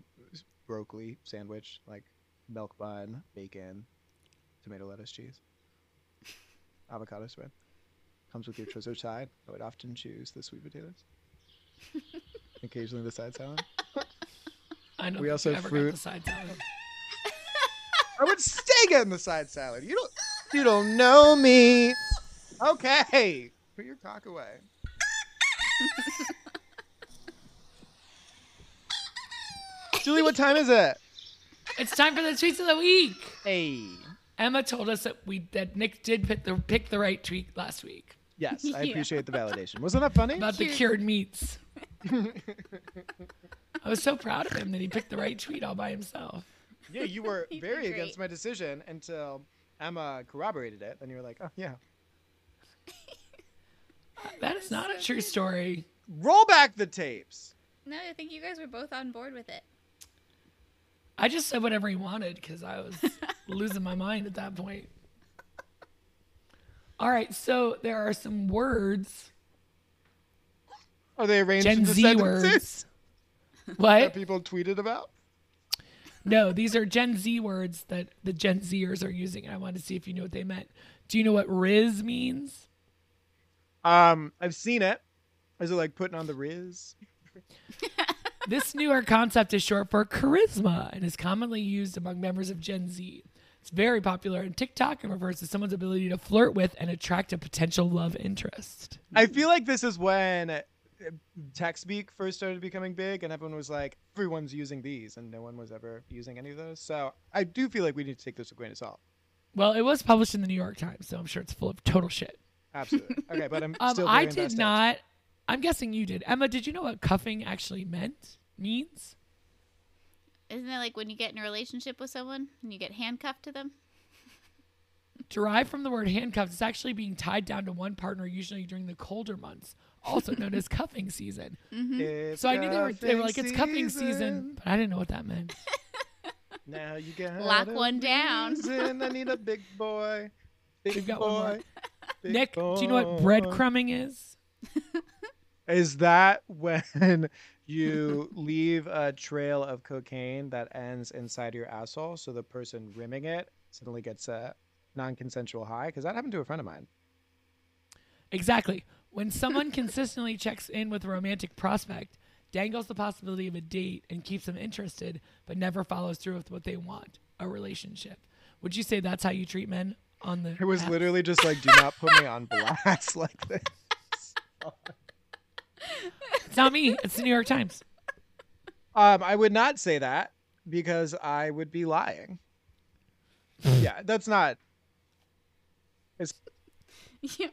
broccoli sandwich, like milk bun, bacon, tomato, lettuce, cheese, avocado spread. Comes with your chorizo side. I would often choose the sweet potatoes. Occasionally the side salad. I know. We also have fruit. The side salad. I would stay getting the side salad. You don't, you don't know me. Okay. Put your cock away. Julie, what time is it? It's time for the tweets of the week. Hey, Emma told us that we that Nick did pick the pick the right tweet last week. Yes, I yeah. appreciate the validation. Wasn't that funny? About cured. the cured meats. I was so proud of him that he picked the right tweet all by himself. Yeah, you were very against my decision until Emma corroborated it, and you were like, "Oh yeah." That is not so a true good. story. Roll back the tapes. No, I think you guys were both on board with it. I just said whatever he wanted because I was losing my mind at that point. All right, so there are some words. Are they arranged Gen into Z sentences? Words. What? That people tweeted about? No, these are Gen Z words that the Gen Zers are using, and I wanted to see if you knew what they meant. Do you know what Riz means? Um, I've seen it. Is it like putting on the Riz? This newer concept is short for charisma and is commonly used among members of Gen Z. It's very popular on TikTok and refers to someone's ability to flirt with and attract a potential love interest. I feel like this is when tech speak first started becoming big and everyone was like, everyone's using these, and no one was ever using any of those. So I do feel like we need to take this with a grain of salt. Well, it was published in the New York Times, so I'm sure it's full of total shit. Absolutely. Okay, but I'm still um, I did invested. not. I'm guessing you did. Emma, did you know what cuffing actually meant means? Isn't it like when you get in a relationship with someone and you get handcuffed to them? Derived from the word handcuffed, it's actually being tied down to one partner, usually during the colder months, also known as cuffing season. Mm-hmm. So I knew they were, they were like, it's cuffing season. season, but I didn't know what that meant. Now you got Lock one down. I need a big boy. Big We've got boy. one more. Nick, do you know what breadcrumbing is? Is that when you leave a trail of cocaine that ends inside your asshole so the person rimming it suddenly gets a non-consensual high? Because that happened to a friend of mine. Exactly. When someone consistently checks in with a romantic prospect, dangles the possibility of a date, and keeps them interested, but never follows through with what they want, a relationship. Would you say that's how you treat men? On the it was app. literally just like, do not put me on blast like this. It's not me. It's the New York Times. Um, I would not say that because I would be lying. Yeah, that's not. It's... Yeah.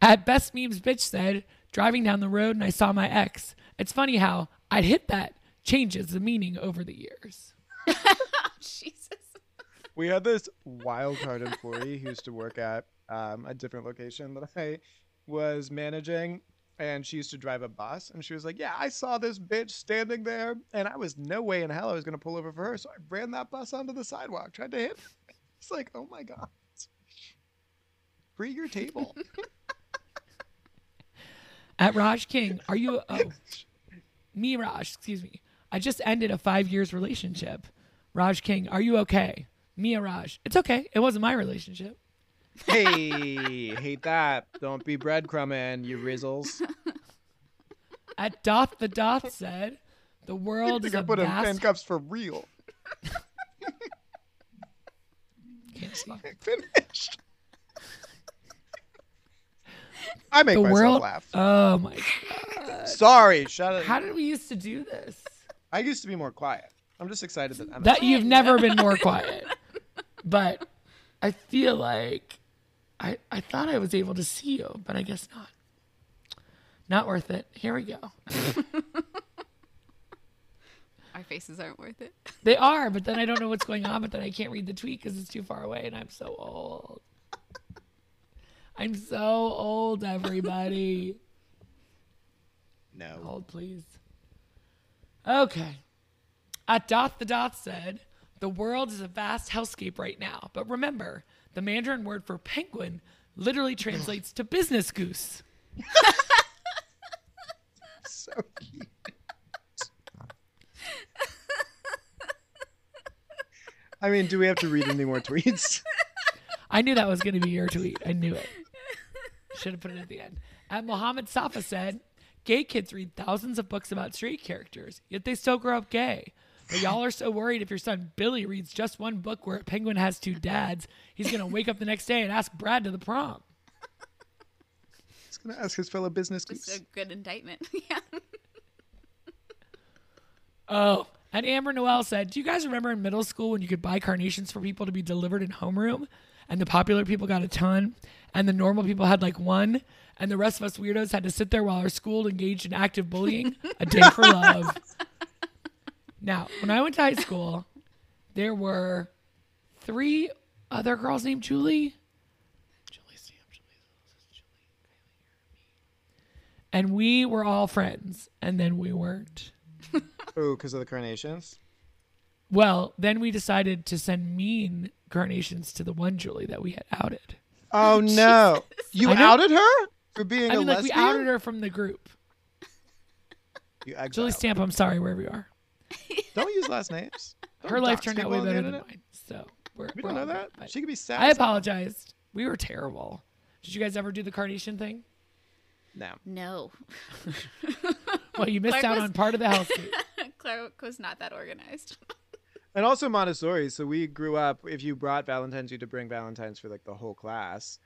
At Best Memes, bitch said, driving down the road and I saw my ex. It's funny how I'd hit that changes the meaning over the years. Oh, Jesus. We had this wild card employee who used to work at um, a different location that I was managing and she used to drive a bus, and she was like, yeah, I saw this bitch standing there, and I was no way in hell I was going to pull over for her, so I ran that bus onto the sidewalk, tried to hit her. It's like, oh my God. Free your table. At Raj King, are you... Oh, me, Raj, excuse me. I just ended a five years relationship. Raj King, are you okay? Mia Raj, it's okay. It wasn't my relationship. Hey, hate that. Don't be breadcrumbing, you rizzles. At Doth the Doth said, the world is a put vast... in handcuffs for real. Can't see. Finished. I make the myself world... laugh. Oh, my God. Sorry. Shut up. How did we used to do this? I used to be more quiet. I'm just excited that I'm that excited. You've never been more quiet. But I feel like I I thought I was able to see you, but I guess not. Not worth it. Here we go. Our faces aren't worth it. They are, but then I don't know what's going on, but then I can't read the tweet because it's too far away and I'm so old. I'm so old, everybody. No. Hold, please. Okay. At Doth the Doth said, the world is a vast hellscape right now. But remember, the Mandarin word for penguin literally translates to business goose. So cute. I mean, do we have to read any more tweets? I knew that was going to be your tweet. I knew it. Should have put it at the end. At Mohammed Safa said, gay kids read thousands of books about straight characters, yet they still grow up gay. But y'all are so worried if your son Billy reads just one book where a penguin has two dads, he's going to wake up the next day and ask Brad to the prom. He's going to ask his fellow business goose. It's a good indictment. Yeah. Oh, and Amber Noel said, do you guys remember in middle school when you could buy carnations for people to be delivered in homeroom? And the popular people got a ton, and the normal people had like one, and the rest of us weirdos had to sit there while our school engaged in active bullying. A day for love. Now, when I went to high school, there were three other girls named Julie. Julie Sam, Julie, Julie, Julie. And we were all friends, and then we weren't. Oh, because of the carnations? Well, then we decided to send mean carnations to the one Julie that we had outed. Oh, no. You outed her for being I mean, a like, lesbian? We outed her from the group. You Julie Stamp, I'm sorry, wherever you are. Don't use last names. Don't her life turned out way better than mine. So we're, we don't we're know that. It, she could be sad. I apologized. We were terrible. Did you guys ever do the carnation thing? No. No. Well, you missed Clark out was... on part of the house. Clark was not that organized. And also Montessori. So we grew up, if you brought Valentine's, you had to bring Valentine's for like the whole class.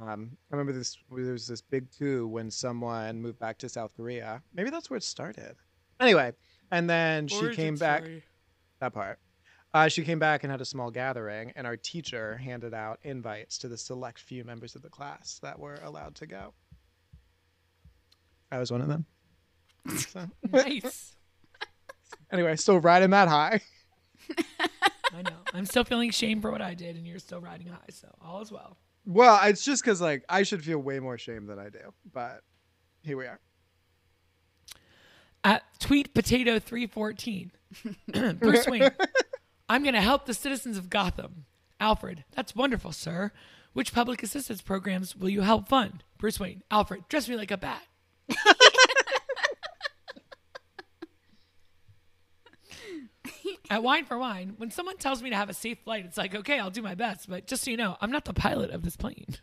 Um, I remember this, there was this big coup when someone moved back to South Korea. Maybe that's where it started. Anyway, and then she Origin came back. Story. That part. Uh, she came back and had a small gathering, and our teacher handed out invites to the select few members of the class that were allowed to go. I was one of them. So. Nice. Anyway, still riding that high. I know. I'm still feeling shame for what I did, and you're still riding high, so all is well. Well, it's just because, like, I should feel way more shame than I do, but here we are. At Tweet Potato three fourteen, Bruce Wayne, I'm going to help the citizens of Gotham. Alfred, that's wonderful, sir. Which public assistance programs will you help fund? Bruce Wayne, Alfred, dress me like a bat. At Wine for Wine, when someone tells me to have a safe flight, it's like, okay, I'll do my best. But just so you know, I'm not the pilot of this plane.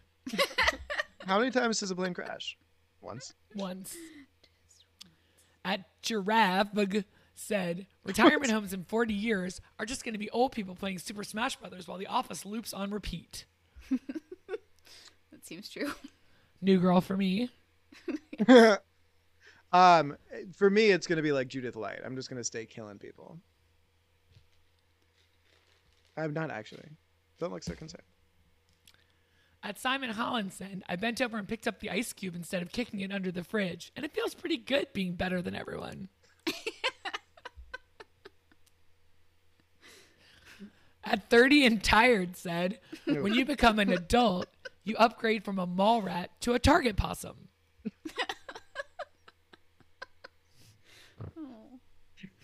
How many times does a plane crash? Once. Once. At Giraffe said, retirement homes in forty years are just going to be old people playing Super Smash Brothers while The Office loops on repeat. That seems true. New girl for me. um, For me, it's going to be like Judith Light. I'm just going to stay killing people. I'm not actually. Don't look so concerned. At Simon Hollinson, I bent over and picked up the ice cube instead of kicking it under the fridge. And it feels pretty good being better than everyone. At thirty and Tired said, when you become an adult, you upgrade from a mall rat to a target possum.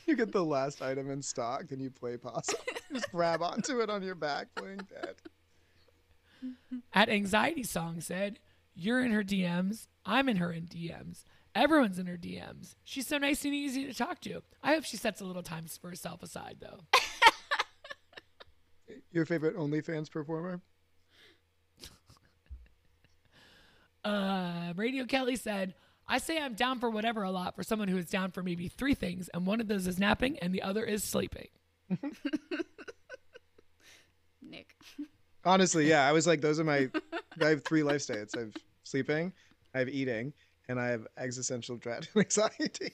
You get the last item in stock and you play possum. Just grab onto it on your back playing dead. At Anxiety Song said, you're in her D Ms. I'm in her in D Ms. Everyone's in her D Ms. She's so nice and easy to talk to. I hope she sets a little time for herself aside, though. Your favorite OnlyFans performer? Uh, Radio Kelly said, I say I'm down for whatever a lot for someone who is down for maybe three things, and one of those is napping and the other is sleeping. Nick. Honestly, yeah. I was like, those are my, I have three life states. I have sleeping, I have eating, and I have existential dread and anxiety.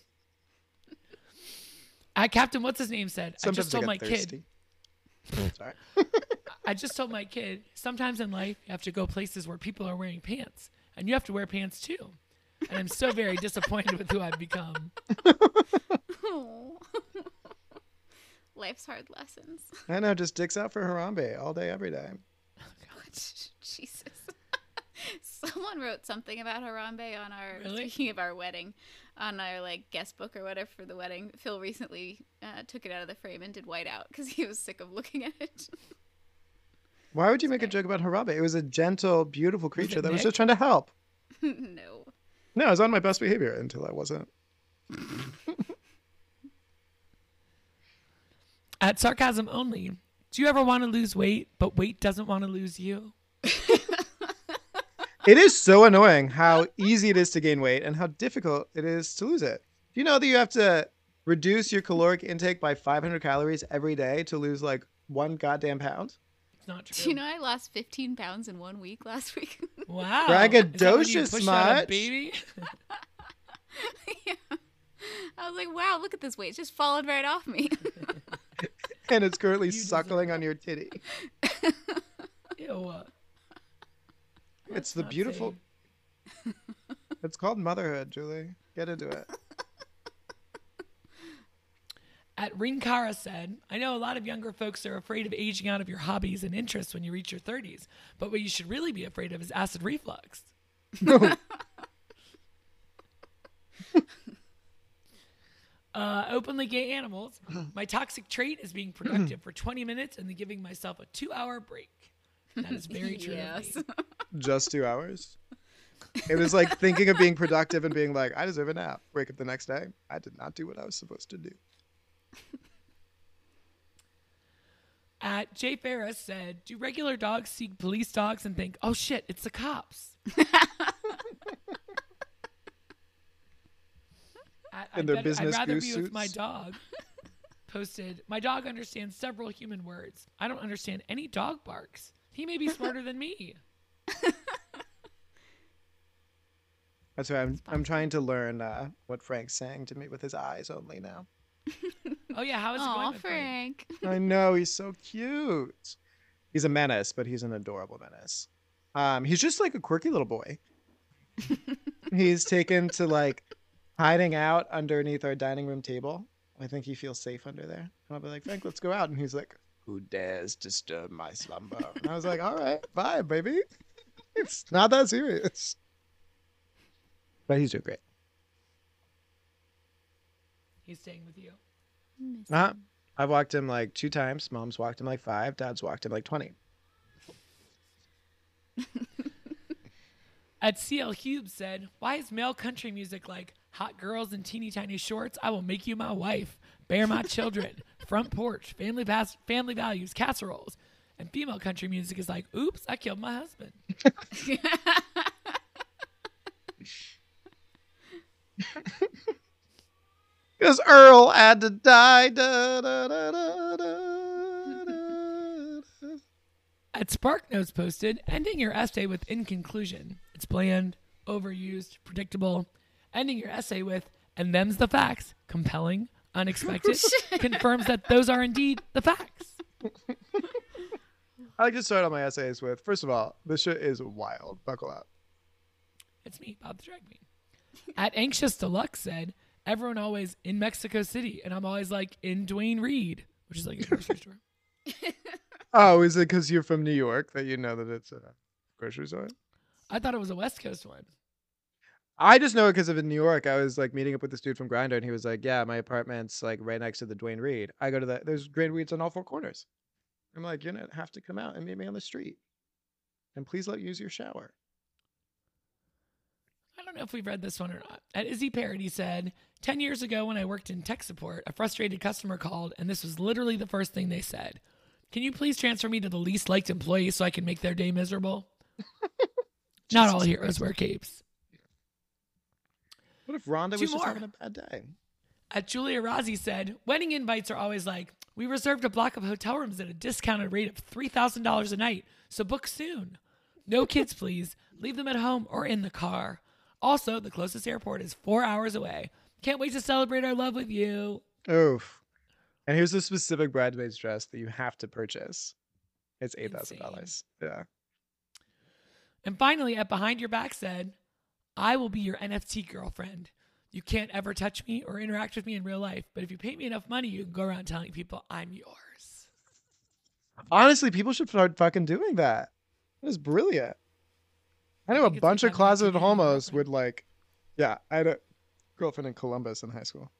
I, Captain What's-His-Name said, sometimes I just told I my thirsty. kid. Sorry. I just told my kid, sometimes in life you have to go places where people are wearing pants. And you have to wear pants too. And I'm so very disappointed with who I've become. Oh. Life's hard lessons. I know, just dicks out for Harambe all day, every day. Oh, God. Jesus. Someone wrote something about Harambe on our, really? Speaking of our wedding, on our like guest book or whatever for the wedding. Phil recently uh, took it out of the frame and did white out because he was sick of looking at it. Why would you make a joke about Harambe? It was a gentle, beautiful creature that Nick? was just trying to help. No. No, I was on my best behavior until I wasn't. At Sarcasm Only, do you ever want to lose weight, but weight doesn't want to lose you? It is so annoying how easy it is to gain weight and how difficult it is to lose it. Do you know that you have to reduce your caloric intake by five hundred calories every day to lose like one goddamn pound? Not true. Do you know I lost fifteen pounds in one week last week? Wow. Braggadocious, much. Baby. Yeah. I was like, wow, look at this weight. It's just fallen right off me. And it's currently you suckling on your titty. Ew. It's the beautiful. It's called motherhood, Julie. Get into it. At Rinkara said, I know a lot of younger folks are afraid of aging out of your hobbies and interests when you reach your thirties, but what you should really be afraid of is acid reflux. No. uh, openly Gay Animals, my toxic trait is being productive for twenty minutes and then giving myself a two-hour break. That is very true. Yes. Just two hours? It was like thinking of being productive and being like, I deserve a nap. Wake up the next day. I did not do what I was supposed to do. At Jay Ferris said, do regular dogs seek police dogs and think, oh shit, it's the cops? At, in their business I'd rather goose be suits? With my dog posted, my dog understands several human words. I don't understand any dog barks. He may be smarter than me. That's right. I'm, I'm trying to learn uh, what Frank's saying to me with his eyes only now. Oh yeah, how is it going with Frank? Frank? I know, he's so cute. He's a menace, but he's an adorable menace. Um, he's just like a quirky little boy. He's taken to like hiding out underneath our dining room table. I think he feels safe under there. And I'll be like, Frank, let's go out. And he's like, who dares disturb my slumber? And I was like, all right, bye, baby. It's not that serious. But he's doing great. He's staying with you. Nah, I've walked him like two times. Mom's walked him like five. Dad's walked him like twenty. At C L Hughes said, why is male country music like hot girls in teeny tiny shorts? I will make you my wife, bear my children, front porch, family pass, family values, casseroles. And female country music is like, oops, I killed my husband. Because Earl had to die. Da, da, da, da, da, da. At SparkNotes posted, ending your essay with in conclusion. It's bland, overused, predictable. Ending your essay with, and them's the facts. Compelling, unexpected, confirms that those are indeed the facts. I like to start all my essays with, first of all, this shit is wild. Buckle up. It's me, Bob the Drag Queen. At Anxious Deluxe said, everyone always in Mexico City, and I'm always like in Duane Reade, which is like a grocery store. Oh, is it because you're from New York that you know that it's a grocery store? I thought it was a West Coast one. I just know it because of in New York. I was like meeting up with this dude from Grindr, and he was like, "Yeah, my apartment's like right next to the Duane Reade. I go to that. There's Duane Reade's on all four corners." I'm like, "You're gonna have to come out and meet me on the street, and please let use your shower." I don't know if we've read this one or not. At Izzy Parody said, ten years ago when I worked in tech support, a frustrated customer called, and this was literally the first thing they said. "Can you please transfer me to the least liked employee so I can make their day miserable?" Not all heroes wear capes. What if Rhonda Two was more. just having a bad day? At Julia Rossi said, wedding invites are always like, we reserved a block of hotel rooms at a discounted rate of three thousand dollars a night, so book soon. No kids, please. Leave them at home or in the car. Also, the closest airport is four hours away. Can't wait to celebrate our love with you. Oof. And here's a specific bridesmaid's dress that you have to purchase. It's eight thousand dollars. Yeah. And finally, at Behind Your Back said, I will be your N F T girlfriend. You can't ever touch me or interact with me in real life, but if you pay me enough money, you can go around telling people I'm yours. Honestly, people should start fucking doing that. That is brilliant. I know I a bunch of closeted homos would like, yeah, I had a girlfriend in Columbus in high school.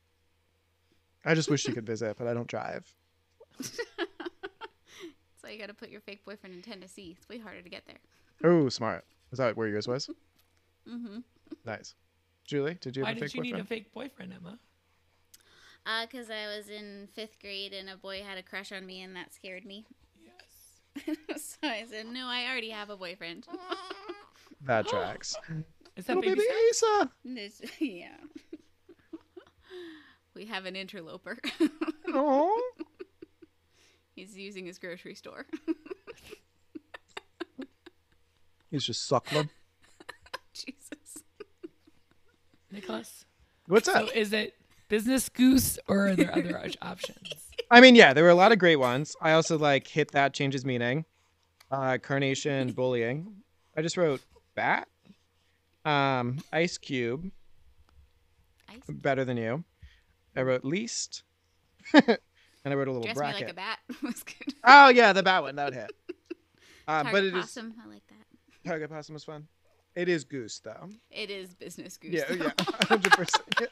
I just wish she could visit, but I don't drive. So you got to put your fake boyfriend in Tennessee. It's way harder to get there. Oh, smart. Is that where yours was? Mm-hmm. Nice. Julie, did you have Why a fake boyfriend? Why did you need a fake boyfriend, Emma? Uh, because I was in fifth grade and a boy had a crush on me and that scared me. Yes. So I said, no, I already have a boyfriend. That tracks. Is that baby, baby Asa? This, yeah. We have an interloper. Oh. He's using his grocery store. He's just suckling. Jesus. Nicholas? What's up? So is it business goose or are there other options? I mean, yeah, there were a lot of great ones. I also like hit that changes meaning. Uh, carnation bullying. I just wrote bat. Um, ice cube. Ice? Better than you. I wrote least. And I wrote a little Dress bracket. Me like a bat. Was good. Oh, yeah, the bat one. That would hit. Uh, Target but it possum. Is... I like that. Target possum was fun. It is goose, though. It is business goose. Yeah, though. Yeah. one hundred percent. Yeah.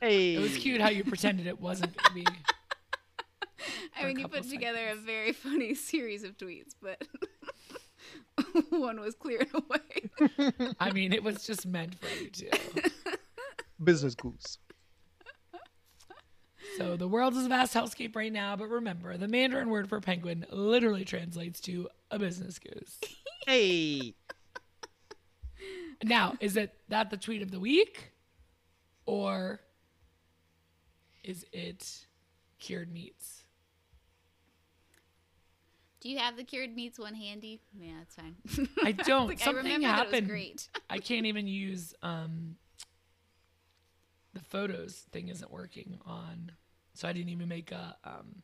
Hey. It was cute how you pretended it wasn't me. I mean, you put together seconds. a very funny series of tweets, but... One was cleared away. I mean, it was just meant for you two. Business goose. So the world is a vast hellscape right now, but remember, the Mandarin word for penguin literally translates to a business goose. Hey. Now, is it that the tweet of the week? Or is it cured meats? Do you have the cured meats one handy? Yeah, that's fine. I don't. Like, Something I remember happened. That it was great. I can't even use um, the photos thing isn't working on, so I didn't even make a um,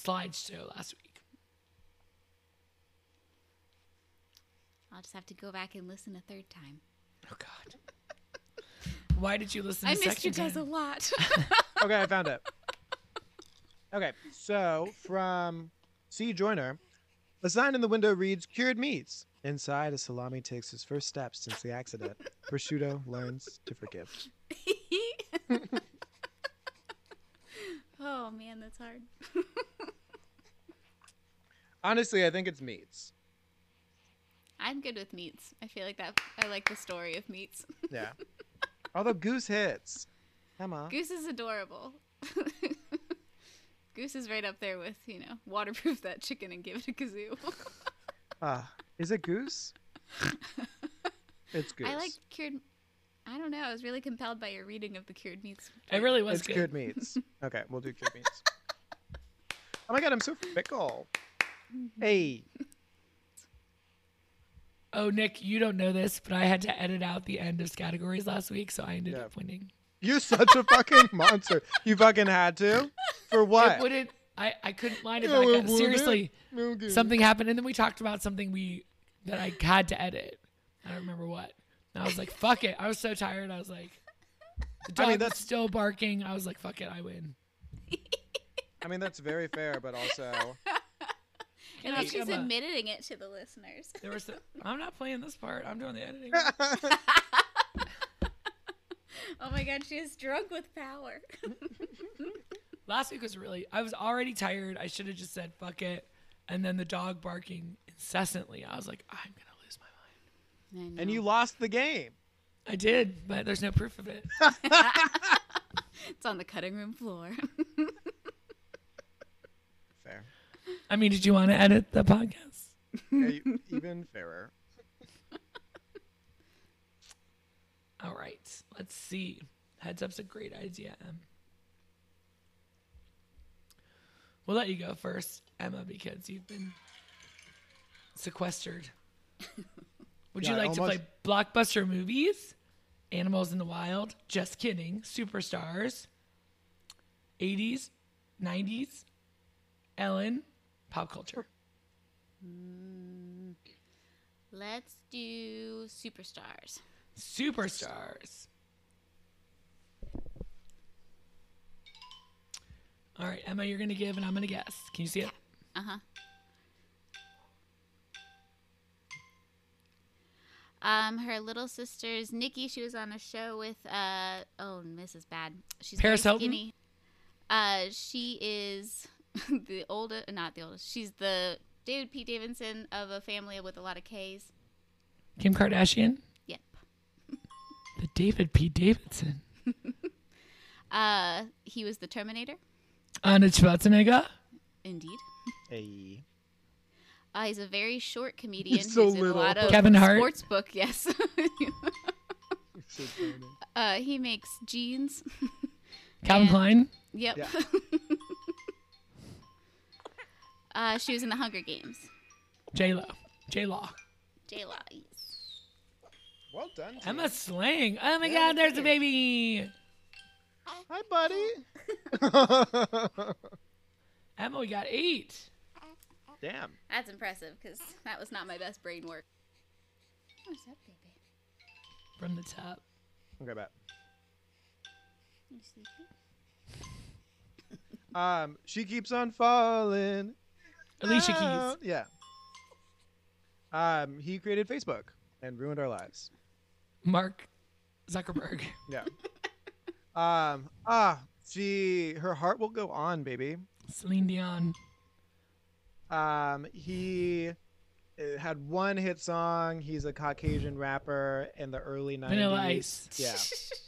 slideshow last week. I'll just have to go back and listen a third time. Oh God! Why did you listen? I a missed you guys time? a lot. Okay, I found it. Okay, so from C. Joyner, a sign in the window reads, cured meats. Inside, a salami takes his first steps since the accident. Prosciutto learns to forgive. Oh, man, that's hard. Honestly, I think it's meats. I'm good with meats. I feel like that. I like the story of meats. Yeah. Although goose hits. Emma. Goose is adorable. Goose is right up there with, you know, waterproof that chicken and give it a kazoo. uh, is it goose? It's goose. I like cured... I don't know. I was really compelled by your reading of the cured meats. It really was it's good. Cured meats. Okay, we'll do cured meats. Oh my God, I'm so fickle. Mm-hmm. Hey. Oh, Nick, you don't know this, but I had to edit out the end of categories last week, so I ended yeah. up winning. You're such a fucking monster. You fucking had to? For what? It wouldn't, I, I couldn't line it back up. Seriously, okay. Something happened, and then we talked about something we that I had to edit. I don't remember what. And I was like, fuck it. I was so tired. I was like, the dog I mean, that's, was still barking. I was like, fuck it, I win. I mean, that's very fair, but also... And like she's Emma. admitting it to the listeners. There was the, I'm not playing this part. I'm doing the editing. Oh my God, she is drunk with power. Last week was really, I was already tired. I should have just said, fuck it. And then the dog barking incessantly. I was like, I'm going to lose my mind. And you lost the game. I did, but there's no proof of it. It's on the cutting room floor. Fair. I mean, did you want to edit the podcast? Yeah, even fairer. All right. Let's see. Heads up's a great idea, Em. We'll let you go first, Emma, because you've been sequestered. Would yeah, you like almost... to play blockbuster movies? Animals in the Wild. Just kidding. Superstars. eighties. nineties. Ellen. Pop culture. Mm, let's do Superstars. Superstars. All right, Emma, you're going to give and I'm going to guess. Can you see yeah. it? Uh-huh. Um, her little sister's Nikki. She was on a show with, uh, oh, Missus Bad. She's Paris very skinny. Hilton? Uh, she is the oldest, not the oldest. She's the David P. Davidson of a family with a lot of K's. Kim Kardashian? Yep. The David P. Davidson. uh, he was the Terminator. Arnold Schwarzenegger? Indeed. Hey. Uh, he's a very short comedian so who's in a lot of Kevin Hart. Sports book, yes. So uh, he makes jeans. Calvin and, Klein? Yep. Yeah. uh, she was in the Hunger Games. J-Lo. J-Law. J-Law, yes. Well done. Jay. Emma slang. Oh my yeah, God, there's a the baby. Hi, buddy. Emma, we got eight. Damn. That's impressive because that was not my best brain work. What's that, baby? From the top. Okay, bet. You sleepy? um, she keeps on falling. Alicia oh, Keys. Yeah. Um, he created Facebook and ruined our lives. Mark Zuckerberg. Yeah. Um, ah, she, her heart will go on, baby. Celine Dion. Um, he had one hit song. He's a Caucasian rapper in the early nineties. Vanilla Ice.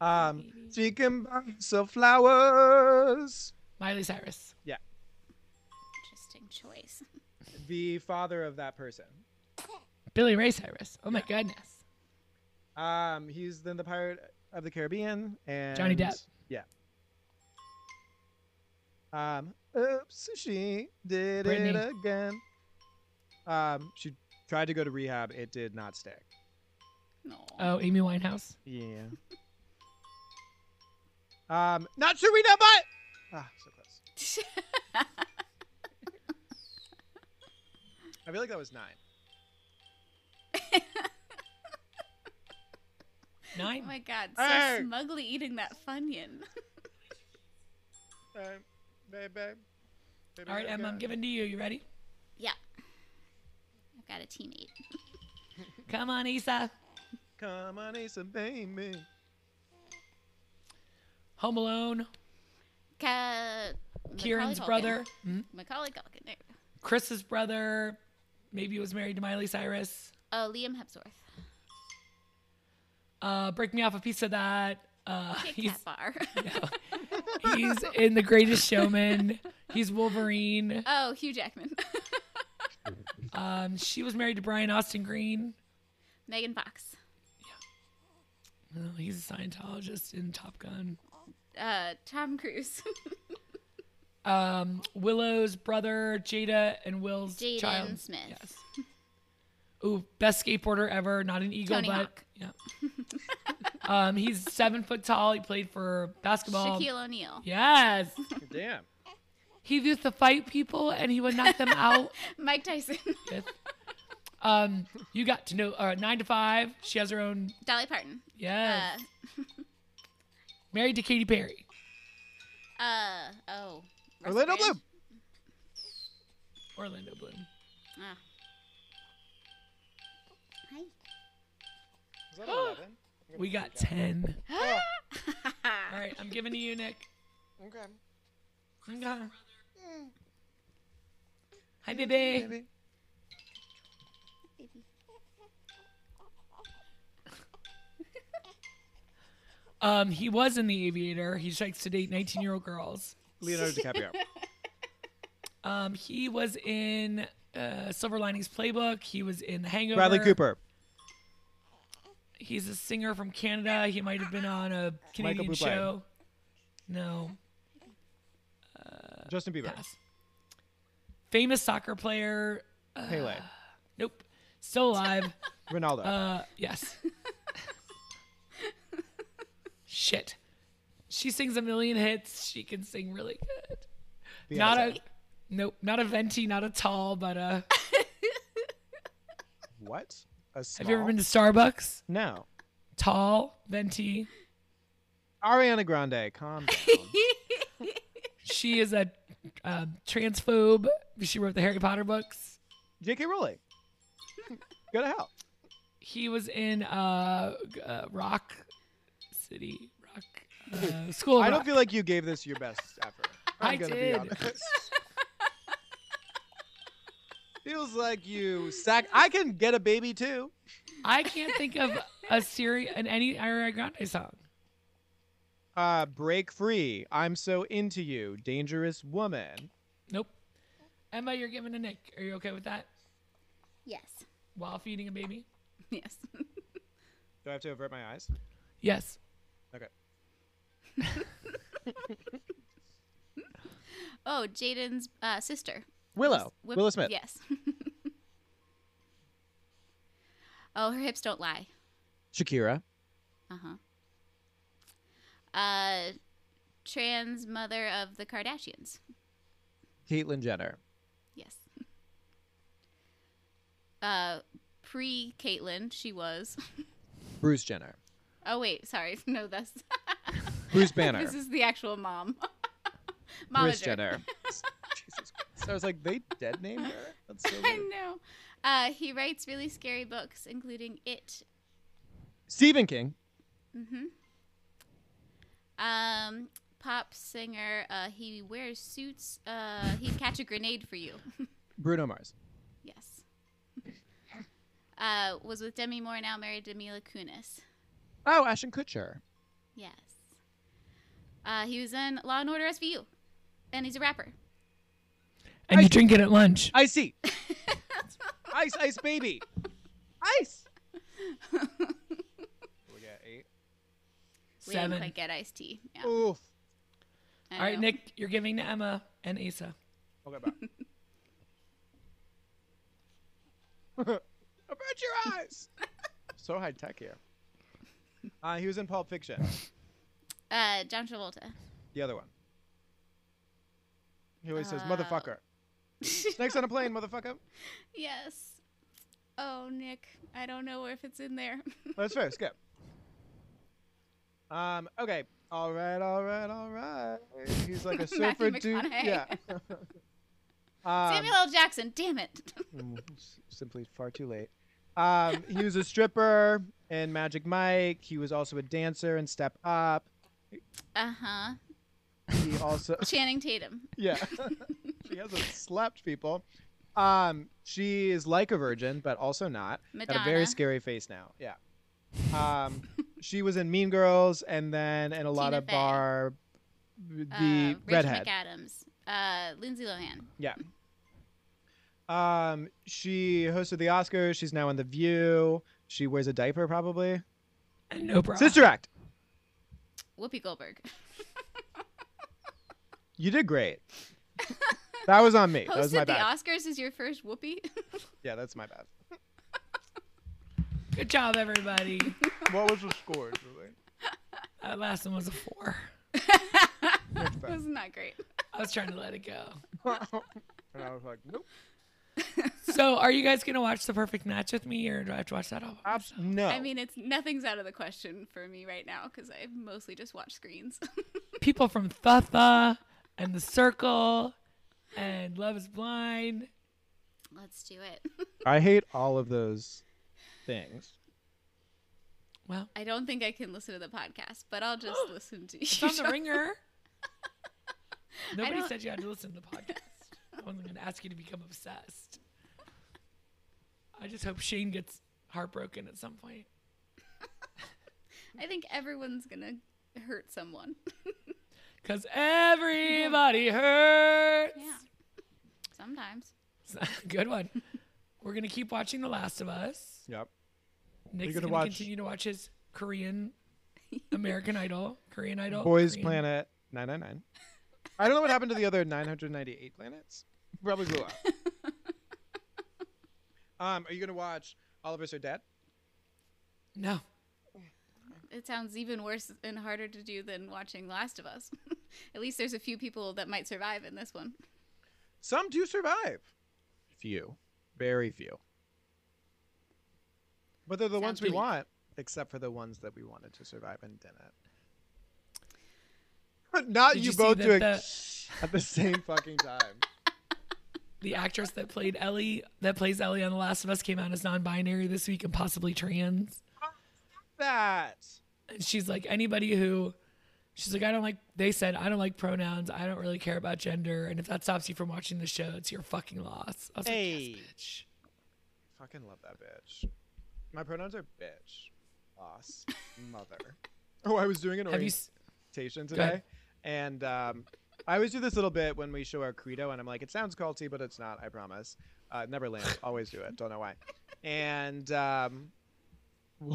Yeah. um, she can buy some flowers. Miley Cyrus. Yeah. Interesting choice. The father of that person. Billy Ray Cyrus. Oh my yeah. goodness. Um, he's then the Pirate of the Caribbean and Johnny Depp. Yeah. Um, oops, she did Brittany. it again. Um, she tried to go to rehab. It did not stick. No. Oh, Amy Winehouse. Yeah. um, not Serena, but ah, so close. I feel like that was nine. Nine? Oh my God, so hey. smugly eating that Funyun. Hey, babe, babe. Baby, all right, Emma, I'm giving to you. You ready? Yeah. I've got a teammate. Come on, Issa. Come on, Issa, baby. Home Alone. Ka- Kieran's Macaulay brother. Hmm? Macaulay Culkin. There. Chris's brother. Maybe he was married to Miley Cyrus. Oh, Liam Hemsworth. Uh, break me off a piece of that. Uh, he's, bar. You know, he's in The Greatest Showman. He's Wolverine. Oh, Hugh Jackman. um, she was married to Brian Austin Green. Megan Fox. Yeah. Well, he's a Scientologist in Top Gun. Uh, Tom Cruise. um, Willow's brother, Jada and Will's Jaden child. Jaden Smith. Yes. Ooh, best skateboarder ever. Not an eagle, Tony but Hawk. Yeah. um, he's seven foot tall. He played for basketball. Shaquille O'Neal. Yes. Damn. He used to fight people and he would knock them out. Mike Tyson. Yes. Um, you got to know uh, Nine to Five. She has her own. Dolly Parton. Yes. Uh... Married to Katy Perry. Uh oh. Orlando Bloom. Orlando Bloom. Ah. Hi. Is that eleven? We got ten. Oh. All right, I'm giving to you, Nick. Okay. Okay. Hi, baby. Baby. um, he was in The Aviator. He likes to date nineteen-year-old girls. Leonardo DiCaprio. um, he was in uh, Silver Linings Playbook. He was in The Hangover. Bradley Cooper. He's a singer from Canada. He might have been on a Canadian show. No. Uh, Justin Bieber. Pass. Famous soccer player. Uh, Pele. Nope. Still alive. Ronaldo. Uh, yes. Shit. She sings a million hits. She can sing really good. Beyonce. Not a. Nope. Not a venti. Not a tall. But a. What? A small? Have you ever been to Starbucks? No. Tall, venti. Ariana Grande, calm down. She is a um, transphobe. She wrote the Harry Potter books. J K Rowling. Go to hell. He was in uh, uh, Rock City. Rock uh, School of I don't Rock. Feel like you gave this your best effort. I'm I gonna did. Be honest. Feels like you sack. I can get a baby too. I can't think of a series and any Ariana Grande song. Uh, Break Free. I'm So Into You. Dangerous Woman. Nope. Emma, you're giving to Nick. Are you okay with that? Yes. While feeding a baby? Yes. Do I have to avert my eyes? Yes. Okay. Oh, Jaden's uh, sister. Willow. Willow, Willow Smith. Yes. Oh, her hips don't lie. Shakira. Uh-huh. Uh, trans mother of the Kardashians. Caitlyn Jenner. Yes. Uh, pre-Caitlyn, she was. Bruce Jenner. Oh, wait. Sorry. No, that's. Bruce Banner. This is the actual mom. Mama Bruce Jenner. Jesus Christ. So I was like, they dead named her? That's so weird. I know. Uh, he writes really scary books, including It. Stephen King. Mm-hmm. Um, pop singer. Uh, he wears suits. Uh, he'd catch a grenade for you. Bruno Mars. Yes. Uh, was with Demi Moore, now married to Mila Kunis. Oh, Ashton Kutcher. Yes. Uh, he was in Law and Order S V U, and he's a rapper. And I you see. Drink it at lunch. I see. Ice, ice, baby. Ice. We got eight. We didn't quite get iced tea. Yeah. Oof. All right, know. Nick, you're giving to Emma and Asa. Okay, bye. Avert your eyes. So high tech here. Uh, he was in Pulp Fiction. Uh, John Travolta. The other one. He always uh, says, motherfucker. Next on a plane, motherfucker. Yes. Oh, Nick. I don't know if it's in there. That's fair. Skip. Um, okay. All right, all right, all right. He's like a surfer dude. Yeah. um, Samuel L. Jackson. Damn it. Simply far too late. Um, he was a stripper in Magic Mike. He was also a dancer in Step Up. Uh-huh. He also Channing Tatum. Yeah. She hasn't slept, people. Um, she is like a virgin, but also not. Madonna. Got a very scary face now. Yeah. Um, she was in Mean Girls and then in a Tina lot of Fey. Barb, the uh, redhead. Rachel McAdams. Uh, Lindsay Lohan. Yeah. Um, she hosted the Oscars. She's now on The View. She wears a diaper, probably. And no bra. Sister Act. Whoopi Goldberg. You did great. That was on me. Hosted that was my bad. The Oscars is your first Whoopi? Yeah, that's my bad. Good job, everybody. What was the score, really? That last one was a four. That was not great. I was trying to let it go. And I was like, nope. So are you guys going to watch The Perfect Match with me, or do I have to watch that all? No. I mean, it's nothing's out of the question for me right now because I mostly just watch screens. People from Thutha and The Circle and Love is Blind Let's do it. I hate all of those things. Well, I don't think I can listen to the podcast, but I'll just listen to you. It's on the ringer. Nobody said you had to listen to the podcast. I wasn't going to ask you to become obsessed. I just hope Shane gets heartbroken at some point. I think everyone's going to hurt someone. Because everybody yeah. hurts. Yeah. Sometimes. Good one. We're going to keep watching The Last of Us. Yep. Nick's going to watch... continue to watch his Korean American Idol. Korean Idol. Boys Korean. Planet nine ninety-nine. I don't know what happened to the other nine hundred ninety-eight planets. Probably blew up. um, are you going to watch All of Us Are Dead? No. It sounds even worse and harder to do than watching Last of Us. At least there's a few people that might survive in this one. Some do survive. Few. Very few. But they're the sounds ones we want, except for the ones that we wanted to survive and didn't. But not Did you, you both doing the... at the same fucking time. The actress that played Ellie, that plays Ellie on The Last of Us, came out as non-binary this week and possibly trans. That and she's like, anybody who she's like, I don't like, they said, I don't like pronouns, I don't really care about gender, and if that stops you from watching the show, it's your fucking loss. I was hey. like, yes, bitch. I fucking love that bitch. My pronouns are bitch, loss, mother. Oh, I was doing an orientation today, and um, I always do this little bit when we show our credo, and I'm like, it sounds culty, but it's not, I promise. Uh, never lands, always do it, don't know why. And um,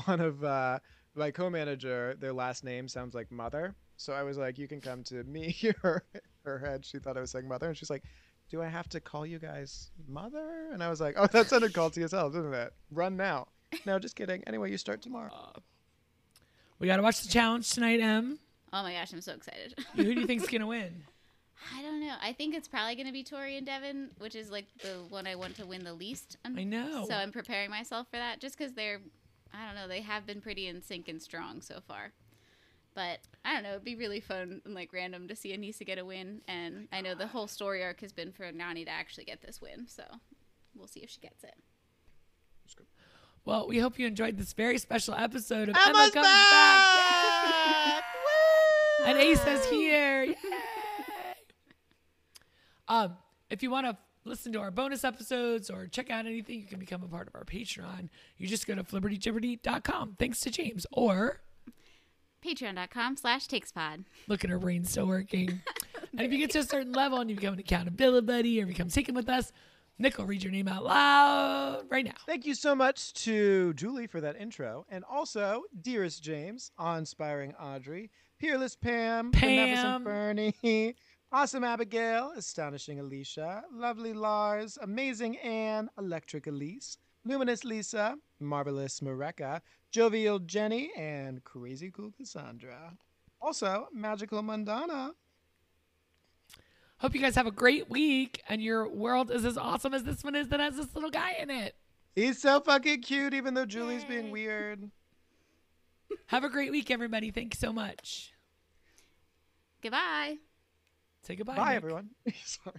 one of uh my co-manager, their last name sounds like mother, so I was like, you can come to me. her, her head, she thought I was saying mother, and she's like, do I have to call you guys mother? And I was like, oh, that sounded culty as hell, didn't it? Run now. No, just kidding. Anyway, you start tomorrow. Uh, we gotta watch The Challenge tonight. Em, oh my gosh, I'm so excited. Who do you think's gonna win? I don't know. I think it's probably going to be Tori and Devin, which is like the one I want to win the least. I'm, I know. So I'm preparing myself for that, just because they're, I don't know, they have been pretty in sync and strong so far. But I don't know, it'd be really fun and like random to see Anissa get a win. And oh I know the whole story arc has been for Nani to actually get this win. So we'll see if she gets it. Well, we hope you enjoyed this very special episode of Emma, Emma Comes Back. Yeah. And Ace is here. Yay. Um, if you want to listen to our bonus episodes or check out anything, you can become a part of our Patreon. You just go to flibberty gibberty dot com. Thanks to James, or patreon dot com slash takespod. Look at her brain still working. And if you get to a certain level and you become an accountability buddy or become taken with us, Nick will read your name out loud right now. Thank you so much to Julie for that intro, and also Dearest James, Awe-Inspiring Audrey, Peerless Pam, Pam. Beneficent Bernie, Awesome Abigail, Astonishing Alicia, Lovely Lars, Amazing Anne, Electric Elise, Luminous Lisa, Marvelous Mareka, Jovial Jenny, and Crazy Cool Cassandra. Also, Magical Mandana. Hope you guys have a great week and your world is as awesome as this one is that has this little guy in it. He's so fucking cute, even though Julie's Yay. being weird. Have a great week, everybody. Thanks so much. Goodbye. Say goodbye. Bye, Nick. Everyone. Sorry.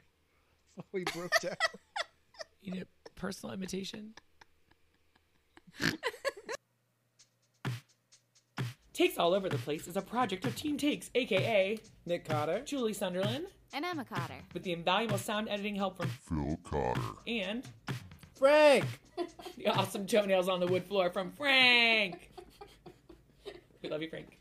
We broke down. You need a personal imitation? Takes All Over the Place is a project of Team Takes, a k a. Nick Cotter, Julie Sunderland, and Emma Cotter, with the invaluable sound editing help from Phil Cotter and Frank. The awesome toenails on the wood floor from Frank. We love you, Frank.